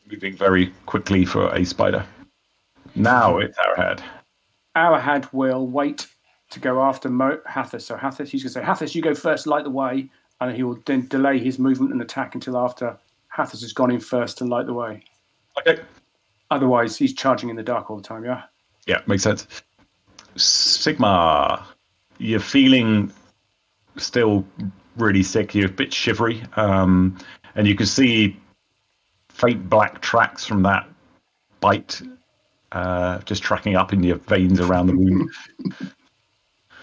moving very quickly for a spider. Now it's Arahad. Arahad will wait to go after Mo- Hathus. So Hathus, he's going to say, Hathus, you go first, light the way, and he will then delay his movement and attack until after Hathus has gone in first and light the way. Okay. Otherwise, he's charging in the dark all the time, yeah? Yeah, makes sense. Sigma, you're feeling still really sick. You're a bit shivery, um, and you can see faint black tracks from that bite uh, just tracking up in your veins around the wound.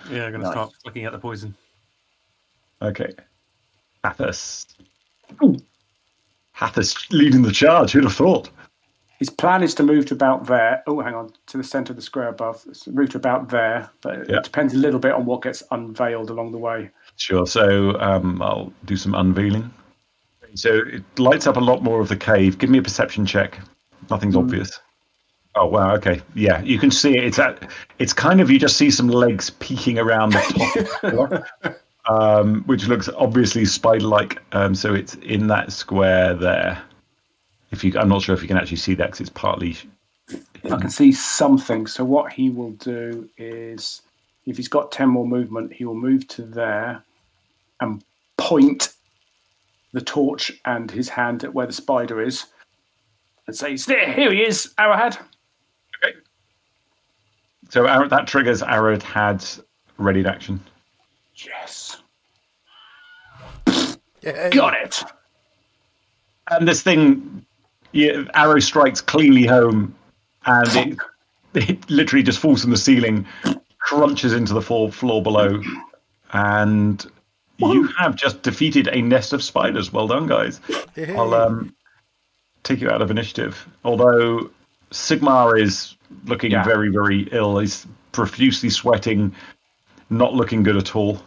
Yeah, I'm going to nice. start looking at the poison. Okay. Hathus. Ooh. Hathus leading the charge. Who'd have thought? His plan is to move to about there. Oh, hang on, to the centre of the square above. So move to about there, but yeah. It depends a little bit on what gets unveiled along the way. Sure. So um, I'll do some unveiling. So it lights up a lot more of the cave. Give me a perception check. Nothing's mm. obvious. Oh wow. Okay. Yeah, you can see it. It's at, It's kind of you just see some legs peeking around the top, um, which looks obviously spider-like. Um, so it's in that square there. If you, I'm not sure if you can actually see that because it's partly... I can see something. So what he will do is, if he's got ten more movement, he will move to there and point the torch and his hand at where the spider is and say, there, here he is, Arrowhead. Okay. So that triggers Arrowhead's readied action. Yes. Yay. Got it. And this thing... Yeah, arrow strikes cleanly home, and it, it literally just falls from the ceiling, crunches into the floor, floor below, and what? You have just defeated a nest of spiders. Well done, guys. Hey. I'll um, take you out of initiative. Although Sigmar is looking yeah. very, very ill. He's profusely sweating, not looking good at all.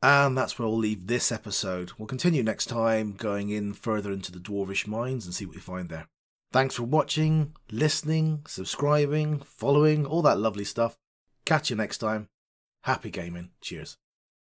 And that's where we'll leave this episode. We'll continue next time, going in further into the Dwarvish Mines and see what we find there. Thanks for watching, listening, subscribing, following, all that lovely stuff. Catch you next time. Happy gaming. Cheers.